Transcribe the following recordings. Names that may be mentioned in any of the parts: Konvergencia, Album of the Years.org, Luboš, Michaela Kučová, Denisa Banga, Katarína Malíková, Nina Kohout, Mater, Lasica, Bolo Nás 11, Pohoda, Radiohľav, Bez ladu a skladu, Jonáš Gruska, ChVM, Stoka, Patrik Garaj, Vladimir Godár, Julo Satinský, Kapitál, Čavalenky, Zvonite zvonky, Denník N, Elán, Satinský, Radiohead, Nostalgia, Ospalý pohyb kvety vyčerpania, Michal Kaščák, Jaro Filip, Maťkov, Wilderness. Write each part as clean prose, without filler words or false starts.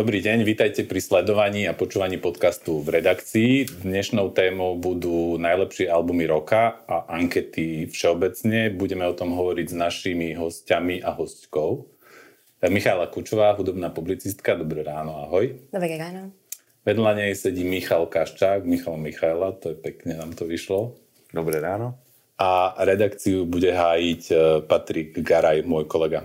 Dobrý deň, vítajte pri sledovaní a počúvaní podcastu v redakcii. Dnešnou témou budú najlepšie albumy roka a ankety všeobecne. Budeme o tom hovoriť s našimi hostiami a hostkou. Michaela Kučová, hudobná publicistka. Dobré ráno, ahoj. Dobré ráno. Vedľa nej sedí Michal Kaščák, Michaela, to je pekne, nám to vyšlo. Dobré ráno. A redakciu bude hájiť Patrik Garaj, môj kolega.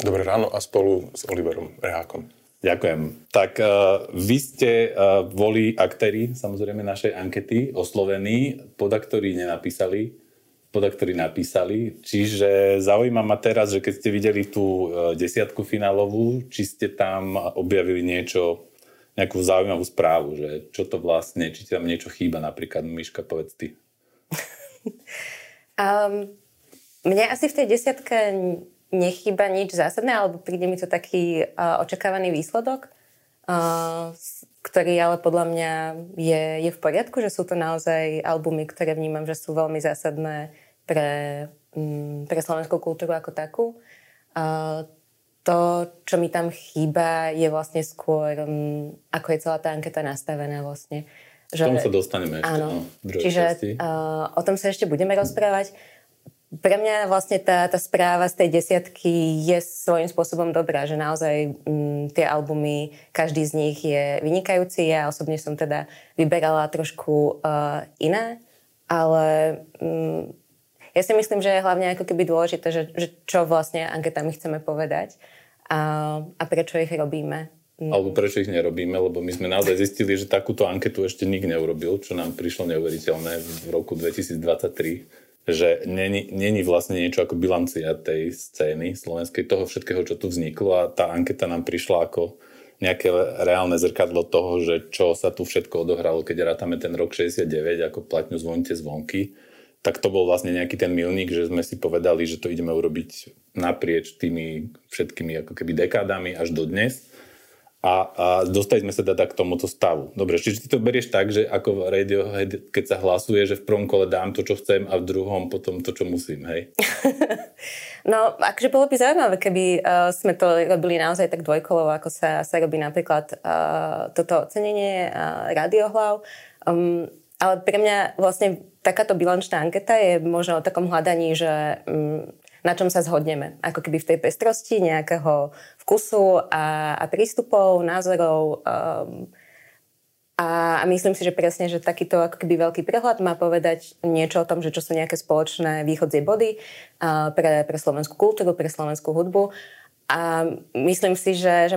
Dobré ráno a spolu s Oliverom Rehákom. Ďakujem. Tak vy ste boli aktéri, samozrejme, našej ankety, oslovení, podaktori nenapísali, podaktori napísali. Čiže zaujíma ma teraz, že keď ste videli tú desiatku finálovú, či ste tam objavili niečo, nejakú zaujímavú správu, že čo to vlastne, či tam niečo chýba, napríklad, Miška, povedz ty. Mne asi v tej desiatke nechýba nič zásadné, alebo príde mi to taký očakávaný výsledok, ktorý ale podľa mňa je v poriadku, že sú to naozaj albumy, ktoré vnímam, že sú veľmi zásadné pre slovenskú kultúru ako takú. To, čo mi tam chýba, je vlastne skôr, ako je celá tá anketa nastavená vlastne. K tomu sa dostaneme ešte. Áno. Čiže o tom sa ešte budeme rozprávať. Pre mňa vlastne tá správa z tej desiatky je svojím spôsobom dobrá, že naozaj tie albumy, každý z nich je vynikajúci. Ja osobne som teda vyberala trošku iné, ale ja si myslím, že je hlavne ako keby dôležité, že čo vlastne anketami chceme povedať a prečo ich robíme. Alebo prečo ich nerobíme, lebo my sme naozaj zistili, že takúto anketu ešte nikto neurobil, čo nám prišlo neuveriteľné v roku 2023. Že není vlastne niečo ako bilancia tej scény slovenskej, toho všetkého, čo tu vzniklo, a tá anketa nám prišla ako nejaké reálne zrkadlo toho, že čo sa tu všetko odohralo, keď rátame ten rok 69 ako platňu Zvonite zvonky, tak to bol vlastne nejaký ten milník, že sme si povedali, že to ideme urobiť naprieč tými všetkými ako keby dekádami až do dnes. A dostali sme sa teda k tomuto stavu. Dobre, čiže ty to berieš tak, že ako Radiohead, keď sa hlasuje, že v prvom kole dám to, čo chcem, a v druhom potom to, čo musím, hej? No, akože bolo by zaujímavé, keby sme to robili naozaj tak dvojkolovo, ako sa robí napríklad toto ocenenie Radiohľav. Ale pre mňa vlastne takáto bilančná anketa je možno o takom hľadaní, že na čom sa zhodneme. Ako keby v tej pestrosti nejakého vkusu a prístupov, názorov. A myslím si, že presne, že takýto ako keby veľký prehľad má povedať niečo o tom, že čo sú nejaké spoločné východzie body pre slovenskú kultúru, pre slovenskú hudbu. A myslím si, že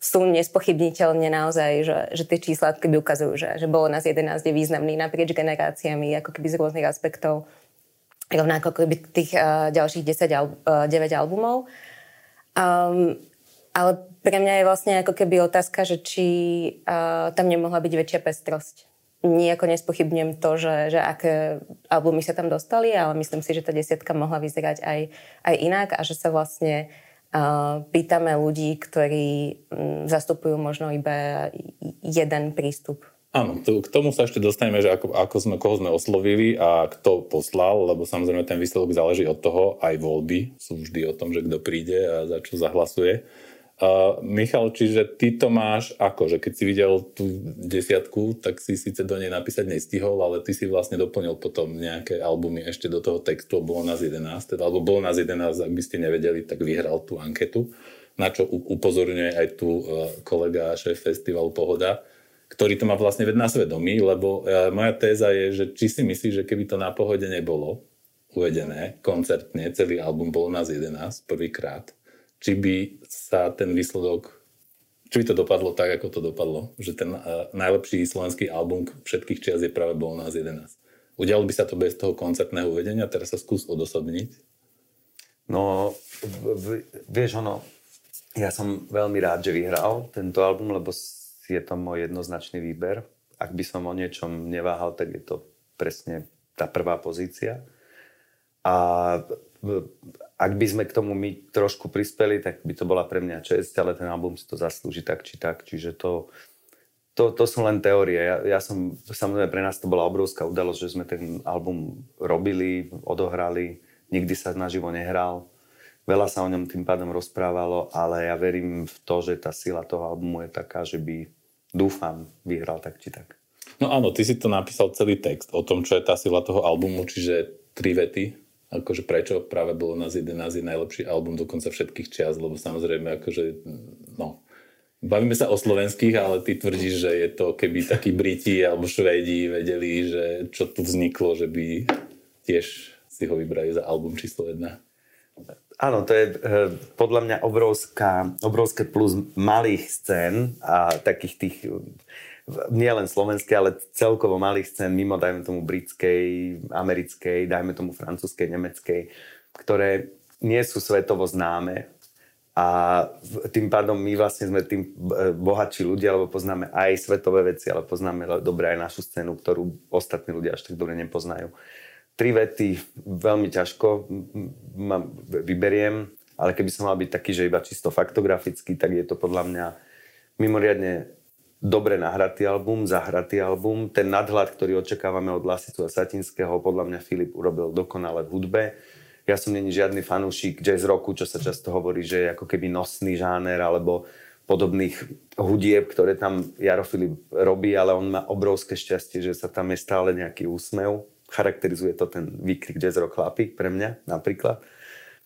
sú nespochybniteľne naozaj, že tie čísla keby ukazujú, že Bolo nás 11 je významný naprieč generáciami, ako keby z rôznych aspektov. Rovnako keby tých ďalších 9 albumov. Ale pre mňa je vlastne ako keby otázka, že či tam nemohla byť väčšia pestrosť. Nijako nespochybňujem to, že aké albumy sa tam dostali, ale myslím si, že tá desiatka mohla vyzerať aj inak a že sa vlastne pýtame ľudí, ktorí zastupujú možno iba jeden prístup. Áno, k tomu sa ešte dostaneme, že koho sme oslovili a kto poslal, lebo samozrejme ten výsledok záleží od toho, aj voľby sú vždy o tom, že kto príde a za čo zahlasuje. Michal, čiže ty to máš ako, že keď si videl tú desiatku, tak si síce do nej napísať nestihol, ale ty si vlastne doplnil potom nejaké albumy ešte do toho textu Bolo nás 11, alebo Bolo nás 11, ak by ste nevedeli, tak vyhral tú anketu, na čo upozorňuje aj tu kolega, šéf festivalu Pohoda, ktorý to má vlastne na svedomí, lebo moja téza je, že či si myslíš, že keby to na Pohode nebolo uvedené koncertne, celý album Bolo nás 11 prvýkrát, či by sa ten výsledok, či by to dopadlo tak, ako to dopadlo, že ten najlepší slovenský album všetkých čias je práve Bolo nás 11. Udialo by sa to bez toho koncertného uvedenia? Teraz sa skús odosobniť. No, vieš, ja som veľmi rád, že vyhral tento album, lebo je to môj jednoznačný výber. Ak by som o niečom neváhal, tak je to presne tá prvá pozícia. A ak by sme k tomu my trošku prispeli, tak by to bola pre mňa česť, ale ten album si to zaslúži tak či tak. Čiže to sú len teórie. Ja som, samozrejme, pre nás to bola obrovská udalosť, že sme ten album robili, odohrali, nikdy sa naživo nehral. Veľa sa o ňom tým pádom rozprávalo, ale ja verím v to, že tá sila toho albumu je taká, že by, dúfam, vyhral tak či tak. No áno, ty si to napísal celý text o tom, čo je tá sila toho albumu, čiže 3 vety. Akože prečo práve Bolo Nás 11 je najlepší album dokonca všetkých čias, lebo samozrejme akože, no, bavíme sa o slovenských, ale ty tvrdíš, že je to, keby takí Briti alebo Švédi vedeli, že čo tu vzniklo, že by tiež si ho vybrali za album číslo 1. Áno, to je podľa mňa obrovské plus malých scén a takých tých, nie len slovenskej, ale celkovo malých scén mimo, dajme tomu britskej, americkej, dajme tomu francúzskej, nemeckej, ktoré nie sú svetovo známe. A tým pádom my vlastne sme tým bohatší ľudia, lebo poznáme aj svetové veci, ale poznáme dobre aj našu scénu, ktorú ostatní ľudia až tak dobre nepoznajú. 3 vety veľmi ťažko vyberiem, ale keby som mal byť taký, že iba čisto faktografický, tak je to podľa mňa mimoriadne dobre nahratý album, zahratý album. Ten nadhľad, ktorý očakávame od Lasicu a Satinského, podľa mňa Filip urobil dokonale v hudbe. Ja som není žiadny fanúšik jazz roku, čo sa často hovorí, že je ako keby nosný žáner alebo podobných hudieb, ktoré tam Jaro Filip robí, ale on má obrovské šťastie, že sa tam je stále nejaký úsmev. Charakterizuje to ten výkrik jazz rock chlapík pre mňa napríklad.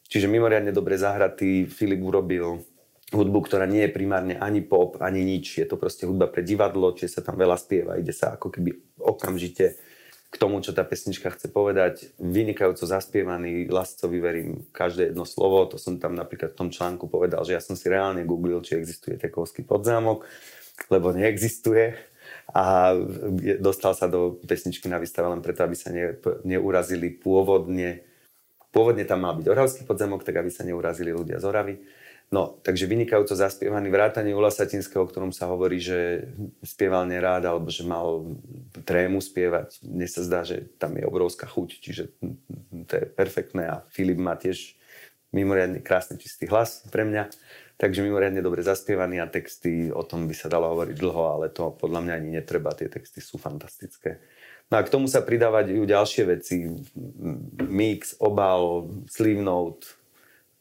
Čiže mimoriadne dobre zahratý. Filip urobil hudbu, ktorá nie je primárne ani pop, ani nič. Je to proste hudba pre divadlo, čiže sa tam veľa spieva. Ide sa ako keby okamžite k tomu, čo tá pesnička chce povedať. Vynikajúco zaspievaný. Lascovi verím každé jedno slovo. To som tam napríklad v tom článku povedal, že ja som si reálne googlil, či existuje Tekovský podzámok, lebo neexistuje. A dostal sa do pesničky na výstave len preto, aby sa neurazili pôvodne. Pôvodne tam mal byť Oravský podzámok, tak aby sa neurazili ľudia z Oravy. No, takže vynikajúco zaspievaný, vrátane Ula Satinského, o ktorom sa hovorí, že spieval nerád, alebo že mal trému spievať. Mne sa zdá, že tam je obrovská chuť, čiže to je perfektné a Filip má tiež mimoriadne krásny čistý hlas pre mňa, takže mimoriadne dobre zaspievaný a texty, o tom by sa dalo hovoriť dlho, ale to podľa mňa ani netreba, tie texty sú fantastické. No a k tomu sa pridávajú ďalšie veci, mix, obal, sleeve note.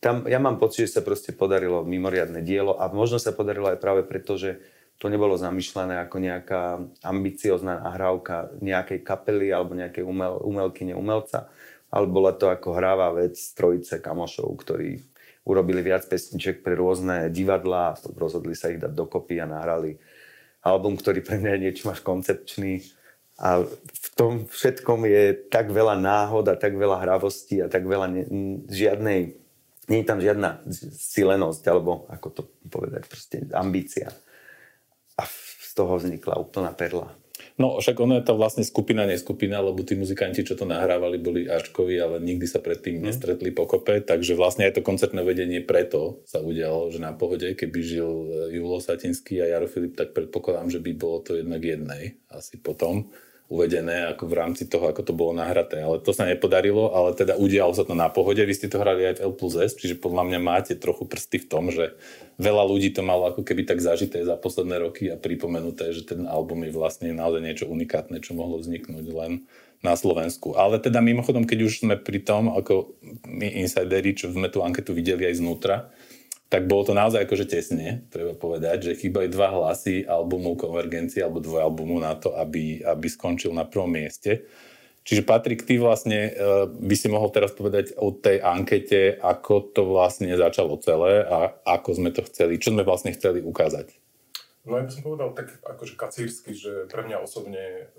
Tam, ja mám pocit, že sa proste podarilo mimoriadne dielo a možno sa podarilo aj práve preto, že to nebolo zamýšľané ako nejaká ambiciozná nahrávka nejakej kapely alebo nejakej umelkyne, umelca, ale bola to ako hravá vec trojice kamošov, ktorí urobili viac pesniček pre rôzne divadlá, rozhodli sa ich dať dokopy a nahrali album, ktorý pre mňa je niečím až koncepčný. A v tom všetkom je tak veľa náhod a tak veľa hravostí a tak veľa žiadnej... Nie je tam žiadna silenosť, alebo ako to povedať, proste ambícia. A z toho vznikla úplná perla. No, však ona je tá vlastne skupina, neskupina, lebo tí muzikanti, čo to nahrávali, boli Ačkovi, ale nikdy sa predtým nestretli pokope, takže vlastne aj to koncertné vedenie preto sa udialo, že na Pohode, keby žil Julo Satinský a Jaro Filip, tak predpokladám, že by bolo to jednak jednej, asi potom uvedené ako v rámci toho, ako to bolo nahraté. Ale to sa nepodarilo, ale teda udialo sa to na Pohode. Vy ste to hrali aj v L+S, čiže podľa mňa máte trochu prsty v tom, že veľa ľudí to malo ako keby tak zažité za posledné roky a pripomenuté, že ten album je vlastne naozaj niečo unikátne, čo mohlo vzniknúť len na Slovensku. Ale teda mimochodom, keď už sme pri tom, ako my insideri, čo sme tú anketu videli aj znútra, tak bolo to naozaj akože tesne, treba povedať, že chýbajú 2 hlasy albumu Konvergencia alebo 2 albumu na to, aby skončil na prvom mieste. Čiže Patrik, ty vlastne by si mohol teraz povedať o tej ankete, ako to vlastne začalo celé a ako sme to chceli, čo sme vlastne chceli ukázať. No ja by som povedal tak akože kacírsky, že pre mňa osobne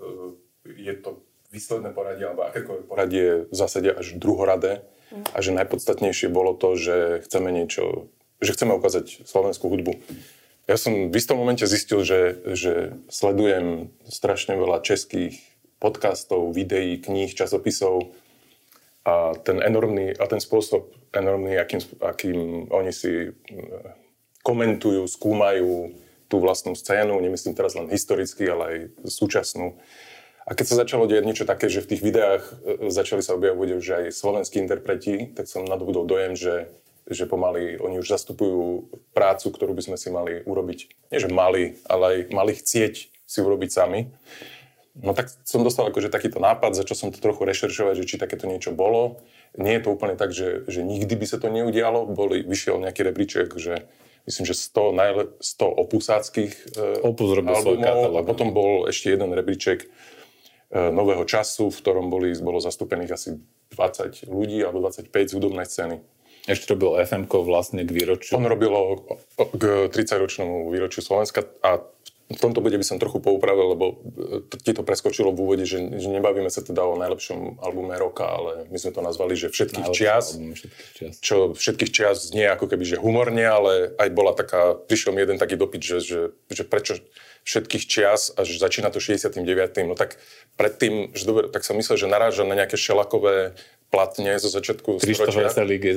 je to výsledné poradie, alebo akékoľvek poradie v zásade až druhoradé a že najpodstatnejšie bolo to, že chceme niečo... že chceme ukázať slovenskú hudbu. Ja som v istom momente zistil, že sledujem strašne veľa českých podcastov, videí, kníh, časopisov a ten spôsob enormný, akým oni si komentujú, skúmajú tú vlastnú scénu, nemyslím teraz len historicky, ale aj súčasnú. A keď sa začalo diať niečo také, že v tých videách začali sa objavovať už aj slovenskí interpreti, tak som nadobudol dojem, že pomaly oni už zastupujú prácu, ktorú by sme si mali urobiť. Nie, že mali, ale aj mali chcieť si urobiť sami. No tak som dostal akože takýto nápad, začal som to trochu rešeršovať, že či takéto niečo bolo. Nie je to úplne tak, že nikdy by sa to neudialo. Vyšiel nejaký rebríček, že myslím, že 100 opusáckých albumov. A potom bol ešte jeden rebríček Nového času, v ktorom bolo zastúpených asi 20 ľudí alebo 25 z hudobnej scény. Ešte robil FM-ko vlastne k výročiu. On robil k 30-ročnému výročiu Slovenska a v tomto bode by som trochu poupravil, lebo ti to preskočilo v úvode, že nebavíme sa teda o najlepšom albume roka, ale my sme to nazvali, že všetkých čias. Čo všetkých čias znie ako keby, že humorne, ale aj bola taká, prišiel mi jeden taký dopyt, že prečo všetkých čias, až začína to 69. No tak predtým, že dobre, tak som myslel, že narážam na nejaké šelakové platne zo začiatku storočia.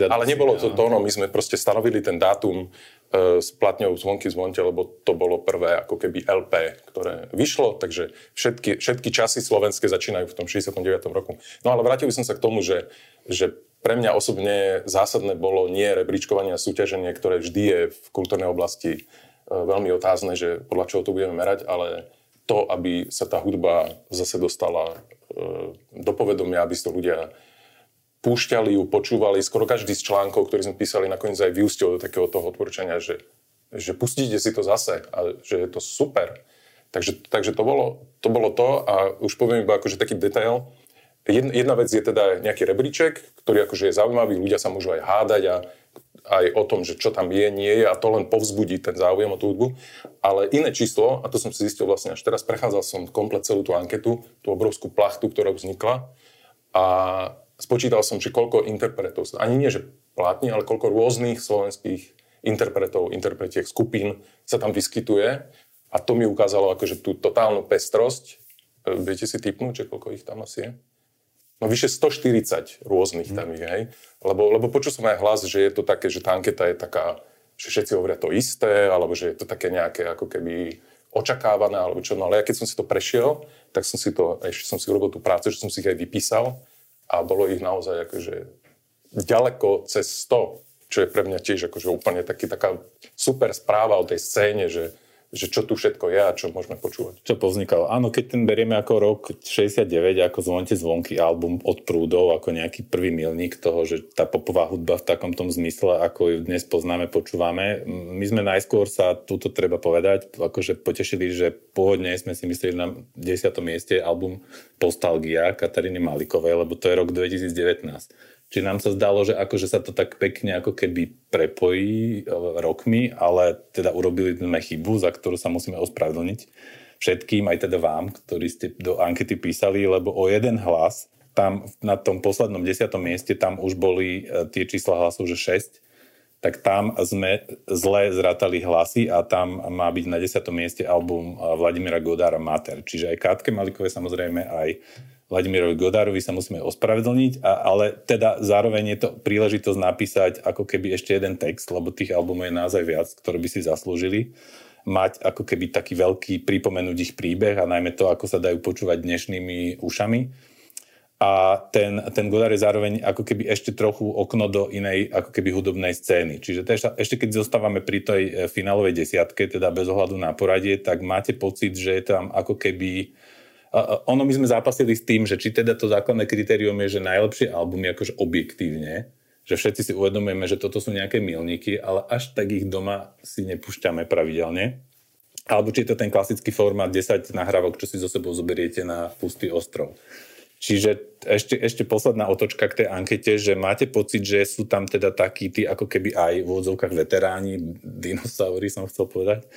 Ale nebolo to ono, my sme proste stanovili ten dátum s platňou Zvonky zvonte, lebo to bolo prvé ako keby LP, ktoré vyšlo, takže všetky časy slovenské začínajú v tom 69. roku. No ale vrátil som sa k tomu, že pre mňa osobne zásadné bolo nie rebríčkovanie a súťaženie, ktoré vždy je v kultúrnej oblasti veľmi otázne, že podľa čoho to budeme merať, ale to, aby sa tá hudba zase dostala do povedomia, aby si to ľudia púšťali ju, počúvali. Skoro každý z článkov, ktorý sme písali, nakoniec aj vyústil do takého toho odporúčania, že pustíte si to zase a že je to super. Takže to bolo to a už poviem iba akože taký detail. Jedna vec je teda nejaký rebríček, ktorý akože je zaujímavý, ľudia sa môžu aj hádať a aj o tom, že čo tam je, nie je a to len povzbudí ten záujem o tú hudbu. Ale iné číslo, a to som si zistil vlastne až teraz, prechádzal som komplet celú tú anketu, tú obrovskú plachtu, ktorá vznikla a spočítal som, že koľko interpretov, ani nie, že plátni, ale koľko rôznych slovenských interpretov, interpretiek, skupín sa tam vyskytuje. A to mi ukázalo akože tú totálnu pestrosť. Viete si tipnúť, že koľko ich tam asi je? No vyše 140 rôznych tam je, hej? Lebo počul som aj hlas, že je to také, že tá anketa je taká, že všetci hovoria to isté, alebo že je to také nejaké ako keby očakávané, alebo čo. No ale ja keď som si to prešiel, tak som si to, ešte som si urobil tú prácu, že som si ich aj vypísal. A bolo ich naozaj akože ďaleko cez 100, čo je pre mňa tiež akože úplne taká super správa o tej scéne, že čo tu všetko je a čo môžeme počúvať. Čo povznikalo? Áno, keď ten berieme ako rok 69, ako Zvonite zvonky, album Od prúdov, ako nejaký prvý milník toho, že tá popová hudba v takom tom zmysle, ako ju dnes poznáme, počúvame. My sme najskôr sa, túto treba povedať, akože potešili, že pôvodne sme si mysleli na 10. mieste album Nostalgia Kataríny Malíkovej, lebo to je rok 2019. Čiže nám sa zdalo, že akože sa to tak pekne ako keby prepojí rokmi, ale teda urobili sme chybu, za ktorú sa musíme ospravedlniť všetkým, aj teda vám, ktorí ste do ankety písali, lebo o jeden hlas, tam na tom poslednom 10. mieste, tam už boli tie čísla hlasov, že 6, tak tam sme zle zrátali hlasy a tam má byť na 10. mieste album Vladimira Godára Mater. Čiže aj Katke Malikovej, samozrejme aj Vladimirovi Godárovi sa musíme ospravedlniť, ale teda zároveň je to príležitosť napísať ako keby ešte jeden text, lebo tých albumov je naozaj viac, ktoré by si zaslúžili. Mať ako keby taký veľký pripomenúť ich príbeh a najmä to, ako sa dajú počúvať dnešnými ušami. A ten Godár je zároveň ako keby ešte trochu okno do inej ako keby hudobnej scény. Čiže ešte keď zostávame pri tej finálovej desiatke, teda bez ohľadu na poradie, tak máte pocit, že je tam ako keby... Ono my sme zápasili s tým, že či teda to základné kritérium je, že najlepšie albumy akože objektívne, že všetci si uvedomujeme, že toto sú nejaké milníky, ale až tak ich doma si nepúšťame pravidelne. Alebo či je to ten klasický formát 10 nahrávok, čo si zo sebou zoberiete na pustý ostrov. Čiže ešte posledná otočka k tej ankete, že máte pocit, že sú tam teda takí tí ako keby aj v odzovkách veteráni, dinosauri som chcel povedať.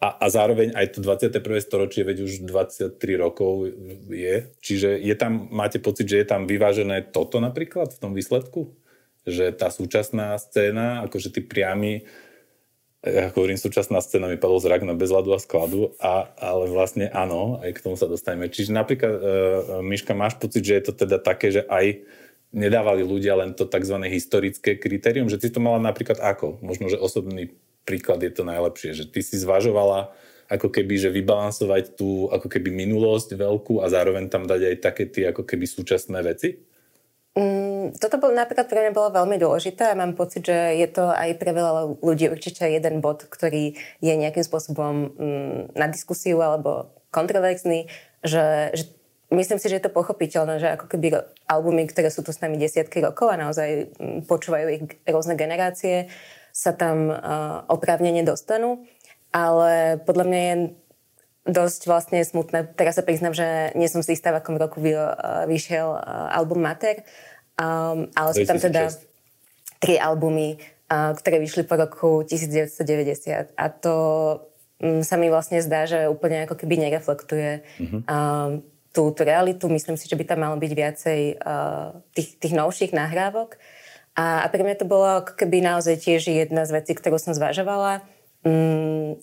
A zároveň aj to 21. storočie, veď už 23 rokov je. Čiže je tam, máte pocit, že je tam vyvážené toto napríklad v tom výsledku? Že tá súčasná scéna, akože tí priami... Ja hovorím, súčasná scéna mi padol zrak na Bez ladu a skladu, ale vlastne áno, aj k tomu sa dostaneme. Čiže napríklad, Miška, máš pocit, že je to teda také, že aj nedávali ľudia len to tzv. Historické kritérium, že ty to mala napríklad ako? Možno, že osobný príklad je to najlepšie, že ty si zvažovala ako keby, že vybalansovať tú ako keby minulosť veľkú a zároveň tam dať aj také tie ako keby súčasné veci? Toto bol, napríklad pre mňa bolo veľmi dôležité a mám pocit, že je to aj pre veľa ľudí určite jeden bod, ktorý je nejakým spôsobom na diskusiu alebo kontroverzný že myslím si, že je to pochopiteľné, že ako keby albumy, ktoré sú tu s nami desiatky rokov a naozaj počúvajú ich rôzne generácie, sa tam oprávnene dostanú, ale podľa mňa je dosť vlastne smutné. Teraz sa priznám, že nie som si istá, v akom roku vyšiel album Mater, ale sú tam teda 3 albumy, ktoré vyšli po roku 1990. A to sa mi vlastne zdá, že úplne ako keby nereflektuje tú realitu. Myslím si, že by tam malo byť viacej tých novších nahrávok. A pre mňa to bolo ako keby naozaj tiež jedna z vecí, ktorú som zvažovala,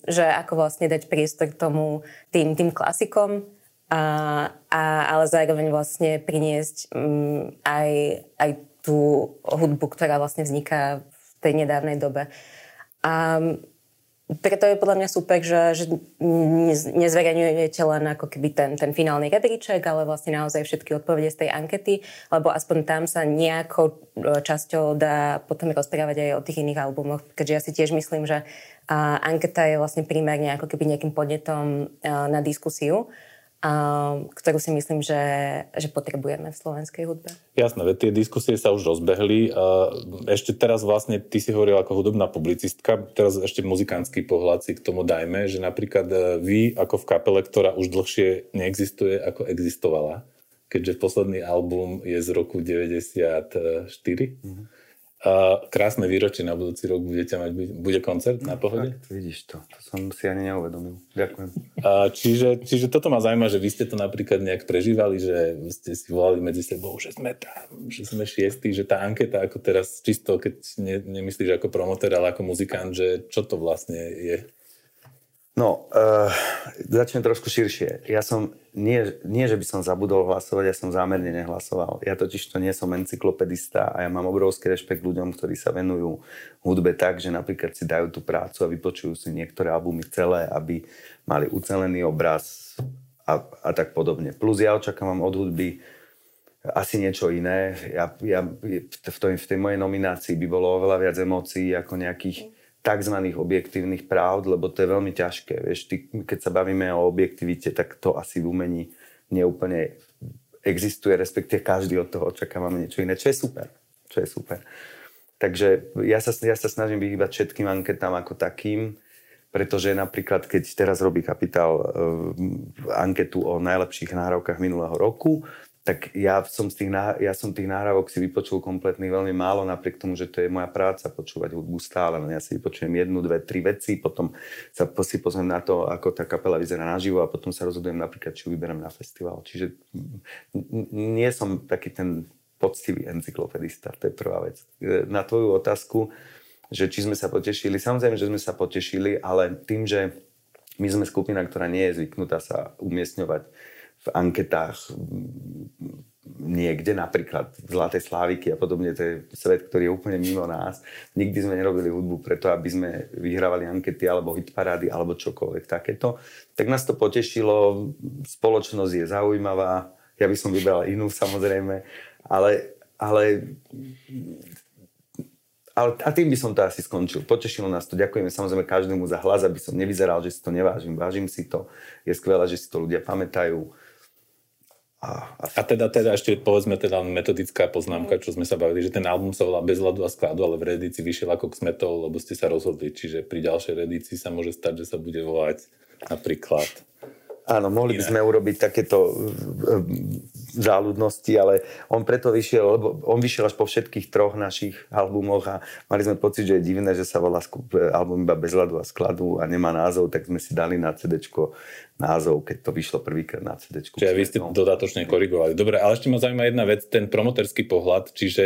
že ako vlastne dať priestor tomu tým klasikom, ale zároveň vlastne priniesť aj tú hudbu, ktorá vlastne vzniká v tej nedávnej dobe. A preto je podľa mňa super, že nezverejňujete len ako keby ten finálny rebríček, ale vlastne naozaj všetky odpovede z tej ankety, lebo aspoň tam sa nejakou časťou dá potom rozprávať aj o tých iných albumoch, keďže ja si tiež myslím, že anketa je vlastne primárne ako keby nejakým podnetom na diskusiu, ktorú si myslím, že potrebujeme v slovenskej hudbe. Jasné, veď tie diskusie sa už rozbehli. Ešte teraz vlastne, ty si hovoril ako hudobná publicistka, teraz ešte muzikánsky pohľad si k tomu dajme, že napríklad vy ako v kapele, ktorá už dlhšie neexistuje, ako existovala, keďže posledný album je z roku 94. Mm-hmm. Krásne výročie, na budúci rok bude koncert na Pohode? Fakt, vidíš to, som si ani neuvedomil. Ďakujem. Čiže toto ma zaujíma, že vy ste to napríklad nejak prežívali, že ste si volali medzi sebou, že sme tam, že sme šiesti, že tá anketa ako teraz čisto, keď nemyslíš ako promotér, ale ako muzikant, že čo to vlastne je? No, začnem trošku širšie. Ja som, nie že by som zabudol hlasovať, ja som zámerne nehlasoval. Ja totiž to nie som encyklopedista a ja mám obrovský rešpekt ľuďom, ktorí sa venujú hudbe tak, že napríklad si dajú tú prácu a vypočujú si niektoré albumy celé, aby mali ucelený obraz a tak podobne. Plus ja očakávam od hudby asi niečo iné. Ja v tej mojej nominácii by bolo oveľa viac emócií ako nejakých takzvaných objektívnych pravd, lebo to je veľmi ťažké. Vieš, keď sa bavíme o objektivite, tak to asi v umení neúplne existuje, respektíve každý od toho očakáva niečo iné, čo je super. Takže ja sa snažím vyhýbať všetkým anketám ako takým, pretože napríklad, keď teraz robí Kapitál anketu o najlepších nahrávkach minulého roku, tak ja som tých nahrávok si vypočul kompletných veľmi málo, napriek tomu, že to je moja práca počúvať hudbu stále. Ja si vypočujem 1, 2, 3 veci, potom sa pozriem na to, ako tá kapela vyzerá naživo a potom sa rozhodujem napríklad, či ju vyberiem na festival. Čiže nie som taký ten poctivý encyklopedista, to je prvá vec. Na tvoju otázku, že či sme sa potešili, samozrejme, že sme sa potešili, ale tým, že my sme skupina, ktorá nie je zvyknutá sa umiestňovať v anketách niekde, napríklad v Zlatej Sláviky a podobne, to je svet, ktorý je úplne mimo nás. Nikdy sme nerobili hudbu preto, aby sme vyhrávali ankety alebo hitparády alebo čokoľvek takéto. Tak nás to potešilo, spoločnosť je zaujímavá, ja by som vybral inú samozrejme, ale a tým by som to asi skončil. Potešilo nás to. Ďakujeme samozrejme každému za hlas, aby som nevyzeral, že si to nevážim. Vážim si to. Je skvelé, že si to ľudia pamätajú. A teda ešte povedzme teda metodická poznámka, čo sme sa bavili, že ten album sa volá Bez ladu a skladu, ale v redícii vyšiel ako Kmetov, lebo ste sa rozhodli. Čiže pri ďalšej redícii sa môže stať, že sa bude volať napríklad... Áno, mohli by sme urobiť takéto záľudnosti, ale on preto vyšiel, lebo on vyšiel až po všetkých 3 našich albumoch a mali sme pocit, že je divné, že sa volá album iba Bez ladu a skladu a nemá názov, tak sme si dali na CDčko názov, keď to vyšlo prvýkrát na CDčku. Čiže vy ste dodatočne korigovali. Dobre, ale ešte ma zaujíma jedna vec, ten promoterský pohľad, čiže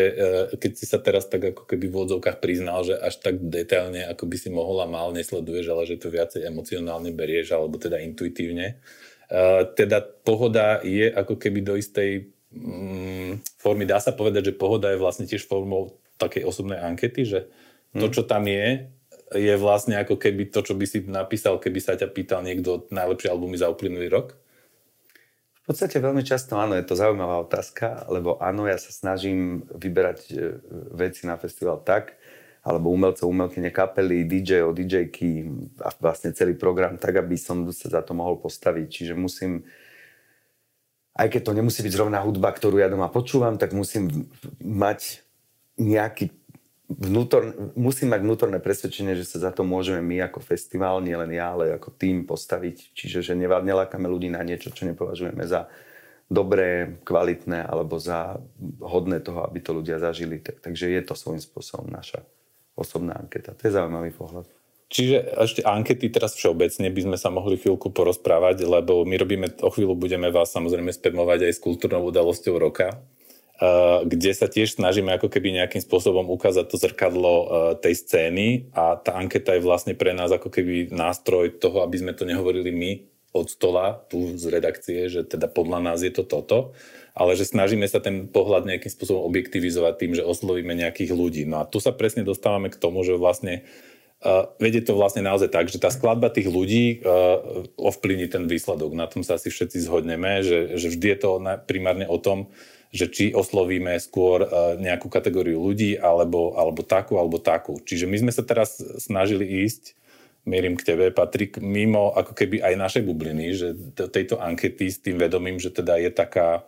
keď si sa teraz tak ako keby v odzovkách priznal, že až tak detailne, ako by si mohol a mal, nesleduješ, ale že to viacej emocionálne berieš, alebo teda intuitívne. Teda Pohoda je ako keby do istej formy, dá sa povedať, že Pohoda je vlastne tiež formou takej osobnej ankety, že to, čo tam je vlastne ako keby to, čo by si napísal, keby sa ťa pýtal niekto najlepšie albumy za uplynulý rok? V podstate veľmi často áno, je to zaujímavá otázka, lebo áno, ja sa snažím vyberať veci na festival tak, alebo umelcov, umelkyne, kapely, DJ-ov, DJ-ky a vlastne celý program, tak, aby som sa za to mohol postaviť. Čiže musím aj keď to nemusí byť zrovna hudba, ktorú ja doma počúvam, tak musím mať vnútorné presvedčenie, že sa za to môžeme my ako festival, nie len ja, ale ako tým postaviť. Čiže že nelákame ľudí na niečo, čo nepovažujeme za dobré, kvalitné alebo za hodné toho, aby to ľudia zažili. Takže je to svojím spôsobom naša osobná anketa. To je zaujímavý pohľad. Čiže ešte ankety teraz všeobecne by sme sa mohli chvíľku porozprávať, lebo my robíme, o chvíľu budeme vás samozrejme spamovať aj s kultúrnou udalosťou roka, kde sa tiež snažíme ako keby nejakým spôsobom ukázať to zrkadlo tej scény, a tá anketa je vlastne pre nás ako keby nástroj toho, aby sme to nehovorili my od stola tu z redakcie, že teda podľa nás je to toto, ale že snažíme sa ten pohľad nejakým spôsobom objektivizovať tým, že oslovíme nejakých ľudí. No a tu sa presne dostávame k tomu, že vlastne vedie to vlastne naozaj tak, že tá skladba tých ľudí ovplyvní ten výsledok. Na tom sa asi všetci zhodneme, že vždy je to primárne o tom, že či oslovíme skôr nejakú kategóriu ľudí, alebo takú. Čiže my sme sa teraz snažili ísť, mierim k tebe, Patrik, mimo ako keby aj našej bubliny, že tejto ankety s tým vedomím, že teda je taká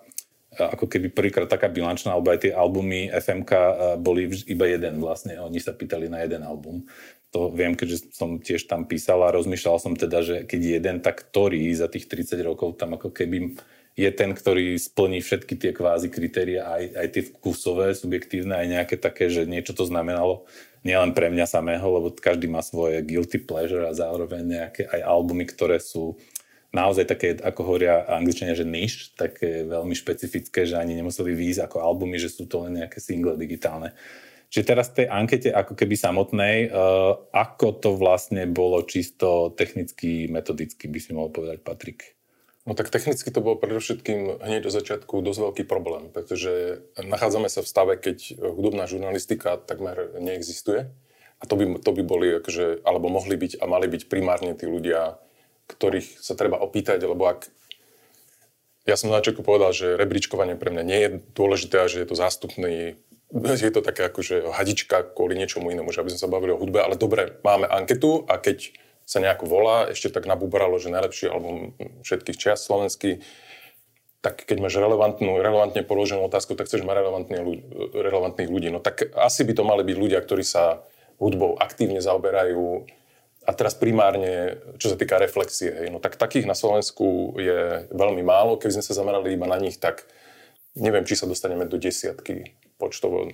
ako keby prvýkrát taká bilančná, alebo aj tie albumy FMK boli iba jeden vlastne, oni sa pýtali na jeden album. To viem, keďže som tiež tam písal a rozmýšľal som teda, že keď jeden, tak ktorý za tých 30 rokov tam ako keby je ten, ktorý splní všetky tie kvázi kritéria, aj tie vkusové, subjektívne, aj nejaké také, že niečo to znamenalo nielen pre mňa samého, lebo každý má svoje guilty pleasure a zároveň nejaké aj albumy, ktoré sú naozaj také, ako hovoria angličania, že niche, také veľmi špecifické, že ani nemuseli výjsť ako albumy, že sú to len nejaké single digitálne. Čiže teraz v tej ankete ako keby samotnej, ako to vlastne bolo čisto technicky, metodicky, by si mohol povedať, Patrik? No tak technicky to bolo predovšetkým hneď do začiatku dosť veľký problém, pretože nachádzame sa v stave, keď hudobná žurnalistika takmer neexistuje, a to by boli, akože, alebo mohli byť a mali byť primárne tí ľudia, ktorých sa treba opýtať, lebo ak... Ja som na začiatku povedal, že rebríčkovanie pre mňa nie je dôležité a že je to zástupný, je to také akože hadička kvôli niečomu inému, že aby sme sa bavili o hudbe, ale dobre, máme anketu a keď sa nejako volá, ešte tak nabúbralo, že najlepší album všetkých čias slovenský, tak keď máš relevantne položenú otázku, tak chceš mať relevantných ľudí. No tak asi by to mali byť ľudia, ktorí sa hudbou aktívne zaoberajú. A teraz primárne, čo sa týka reflexie, hej, no tak takých na Slovensku je veľmi málo. Keby sme sa zamerali iba na nich, tak neviem, či sa dostaneme do desiatky počtovo,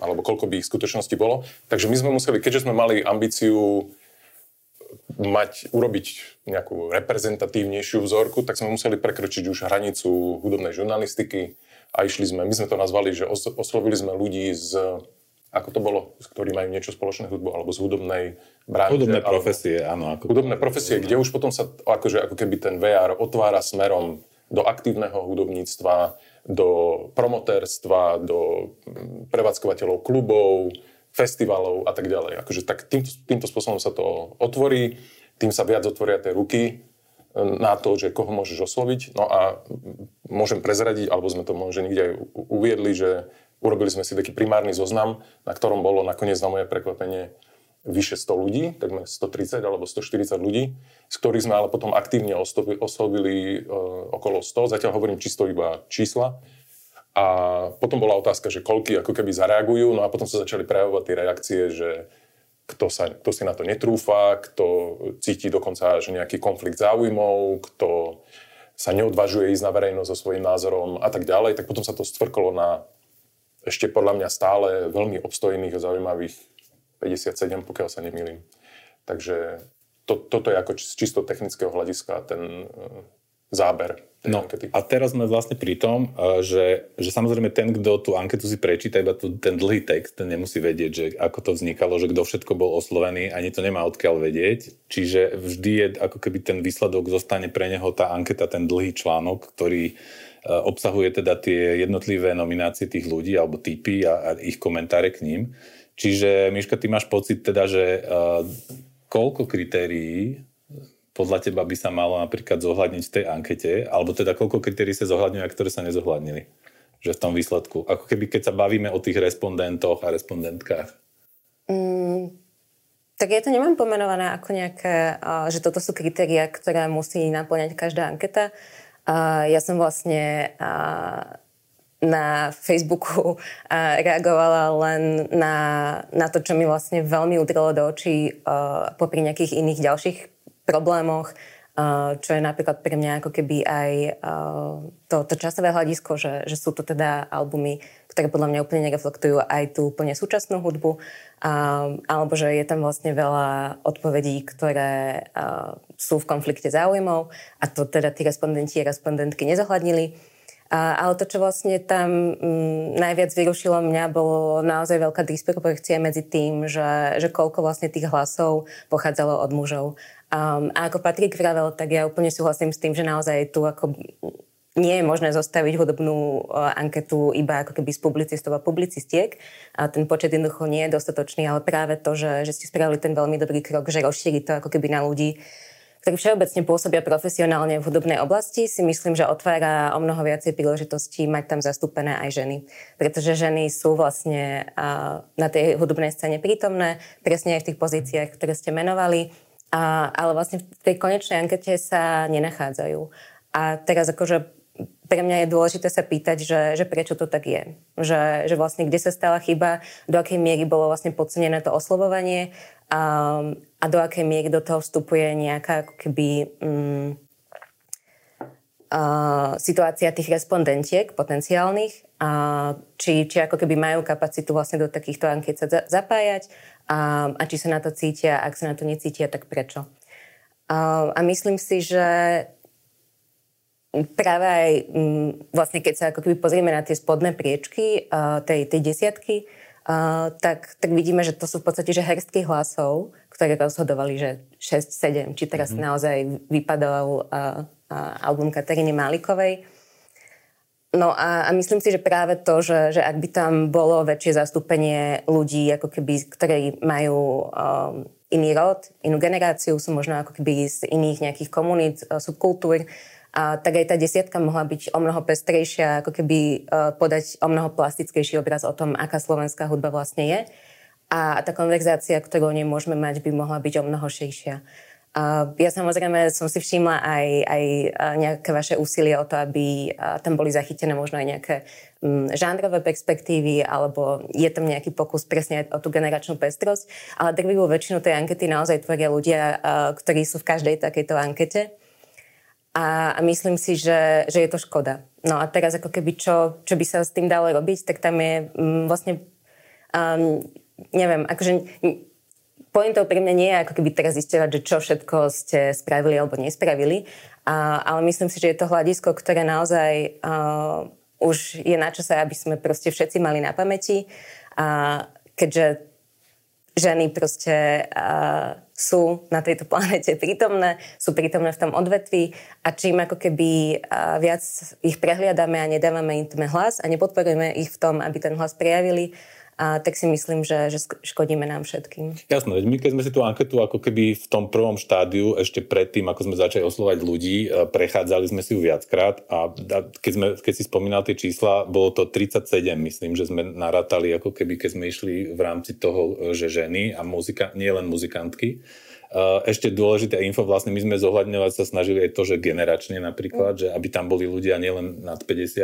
alebo koľko by ich v skutočnosti bolo. Takže my sme museli, keďže sme mali ambíciu urobiť nejakú reprezentatívnejšiu vzorku, tak sme museli prekročiť už hranicu hudobnej žurnalistiky a my sme to nazvali, že oslovili sme ľudí z... Ako to bolo, s ktorým majú niečo spoločné hudbu, alebo z hudobnej branže. Hudobné profesie, áno. Hudobné profesie, kde už potom sa akože, ako keby ten VR otvára smerom do aktívneho hudobníctva, do promotérstva, do prevádzkovateľov klubov, festivalov a tak ďalej. Akože tak týmto spôsobom sa to otvorí, tým sa viac otvoria tie ruky na to, že koho môžeš osloviť. No a môžem prezradiť, alebo sme to možno nikde aj uviedli, že urobili sme si taký primárny zoznam, na ktorom bolo nakoniec na moje prekvapenie vyše 100 ľudí, takmer 130 alebo 140 ľudí, z ktorých sme ale potom aktívne oslovili okolo 100. Zatiaľ hovorím čisto iba čísla. A potom bola otázka, že koľky ako keby zareagujú. No a potom sa začali prejavovať tie reakcie, že kto si na to netrúfa, kto cíti dokonca, že nejaký konflikt záujmov, kto sa neodvažuje ísť na verejnosť so svojím názorom a tak ďalej. Tak potom sa to stvrklo na... ešte podľa mňa stále veľmi obstojných a zaujímavých 57, pokiaľ sa nemýlim. Takže toto je ako čisto technického hľadiska ten záber. No ankety. A teraz sme vlastne pri tom, že samozrejme ten, kto tú anketu si prečíta, iba ten dlhý text, ten nemusí vedieť, že ako to vznikalo, že kto všetko bol oslovený, ani to nemá odkiaľ vedieť. Čiže vždy je ako keby ten výsledok, zostane pre neho tá anketa, ten dlhý článok, ktorý obsahuje teda tie jednotlivé nominácie tých ľudí alebo typy a ich komentáre k ním. Čiže, Miška, ty máš pocit teda, že koľko kritérií podľa teba by sa malo napríklad zohľadniť v tej ankete, alebo teda koľko kritérií sa zohľadňujú a ktoré sa nezohľadnili, že v tom výsledku. Ako keby, keď sa bavíme o tých respondentoch a respondentkách. Tak ja to nemám pomenované ako nejaké, že toto sú kritériá, ktoré musí naplňať každá anketa, Ja som vlastne na Facebooku reagovala len na to, čo mi vlastne veľmi udrelo do očí popri nejakých iných ďalších problémoch, čo je napríklad pre mňa ako keby aj to časové hľadisko, že sú to teda albumy, ktoré podľa mňa úplne nereflektujú aj tú úplne súčasnú hudbu, alebo že je tam vlastne veľa odpovedí, ktoré sú v konflikte záujmov a to teda tí respondenti a respondentky nezohľadnili. Ale to, čo vlastne tam najviac vyrušilo mňa, bolo naozaj veľká disproporcia medzi tým, že koľko vlastne tých hlasov pochádzalo od mužov. A ako Patrik vravel, tak ja úplne súhlasím s tým, že naozaj tu ako nie je možné zostaviť hudobnú anketu iba ako keby z publicistov a publicistiek. A ten počet jednoducho nie je dostatočný, ale práve to, že ste spravili ten veľmi dobrý krok, že rozšíri to ako keby na ľudí, ktorí všeobecne pôsobia profesionálne v hudobnej oblasti, si myslím, že otvára o mnoho viacej príležitostí mať tam zastúpené aj ženy. Pretože ženy sú vlastne na tej hudobnej scéne prítomné, presne aj v tých pozíciách, ktoré ste menovali, ale vlastne v tej konečnej ankete sa nenachádzajú. A teraz akože pre mňa je dôležité sa pýtať, že prečo to tak je. Že vlastne kde sa stala chyba, do akej miery bolo vlastne podcenené to oslovovanie, a do akej miery do toho vstupuje nejaká ako keby situácia tých respondentiek potenciálnych, či ako keby majú kapacitu vlastne do takýchto anket sa zapájať a či sa na to cítia, ak sa na to necítia, tak prečo. A myslím si, že práve aj vlastne keď sa ako keby pozrieme na tie spodné priečky tej desiatky, tak vidíme, že to sú v podstate že herstky hlasov, ktoré rozhodovali, že 6-7, či teraz naozaj vypadal album Kataríny Malíkovej. No a myslím si, že práve to, že ak by tam bolo väčšie zastúpenie ľudí, ako keby, ktorí majú iný rod, inú generáciu, sú možno ako keby z iných nejakých komunít, subkultúr, tak aj tá desiatka mohla byť o mnoho pestrejšia, ako keby podať o mnoho plastickejší obraz o tom, aká slovenská hudba vlastne je. A tá konverzácia, ktorú o nej môžeme mať, by mohla byť o mnoho širšia. Ja samozrejme som si všimla aj nejaké vaše úsilie o to, aby tam boli zachytené možno aj nejaké žánrové perspektívy, alebo je tam nejaký pokus presne o tú generačnú pestrosť. Ale drvivú väčšinu tej ankety naozaj tvoria ľudia, ktorí sú v každej takejto ankete. A myslím si, že je to škoda. No a teraz ako keby čo by sa s tým dalo robiť, tak tam je vlastne... neviem, akože pointou pre mňa nie je ako keby teraz zistiovať, že čo všetko ste spravili alebo nespravili, ale myslím si, že je to hľadisko, ktoré naozaj už je na čase, aby sme proste všetci mali na pamäti, keďže ženy proste sú na tejto planete prítomné, sú prítomné v tom odvetví a čím ako keby viac ich prehliadame a nedávame im ten hlas a nepodporujeme ich v tom, aby ten hlas prejavili, tak si myslím, že škodíme nám všetkým. Jasné, my keď sme si tú anketu ako keby v tom prvom štádiu, ešte predtým, ako sme začali oslovať ľudí, prechádzali sme si ju viackrát a keď si spomínal tie čísla, bolo to 37, myslím, že sme narátali ako keby, keď sme išli v rámci toho, že ženy a nie len muzikantky. Ešte dôležité info, vlastne my sme zohľadňovať sa snažili aj to, že generačne napríklad, že aby tam boli ľudia nielen nad 50+,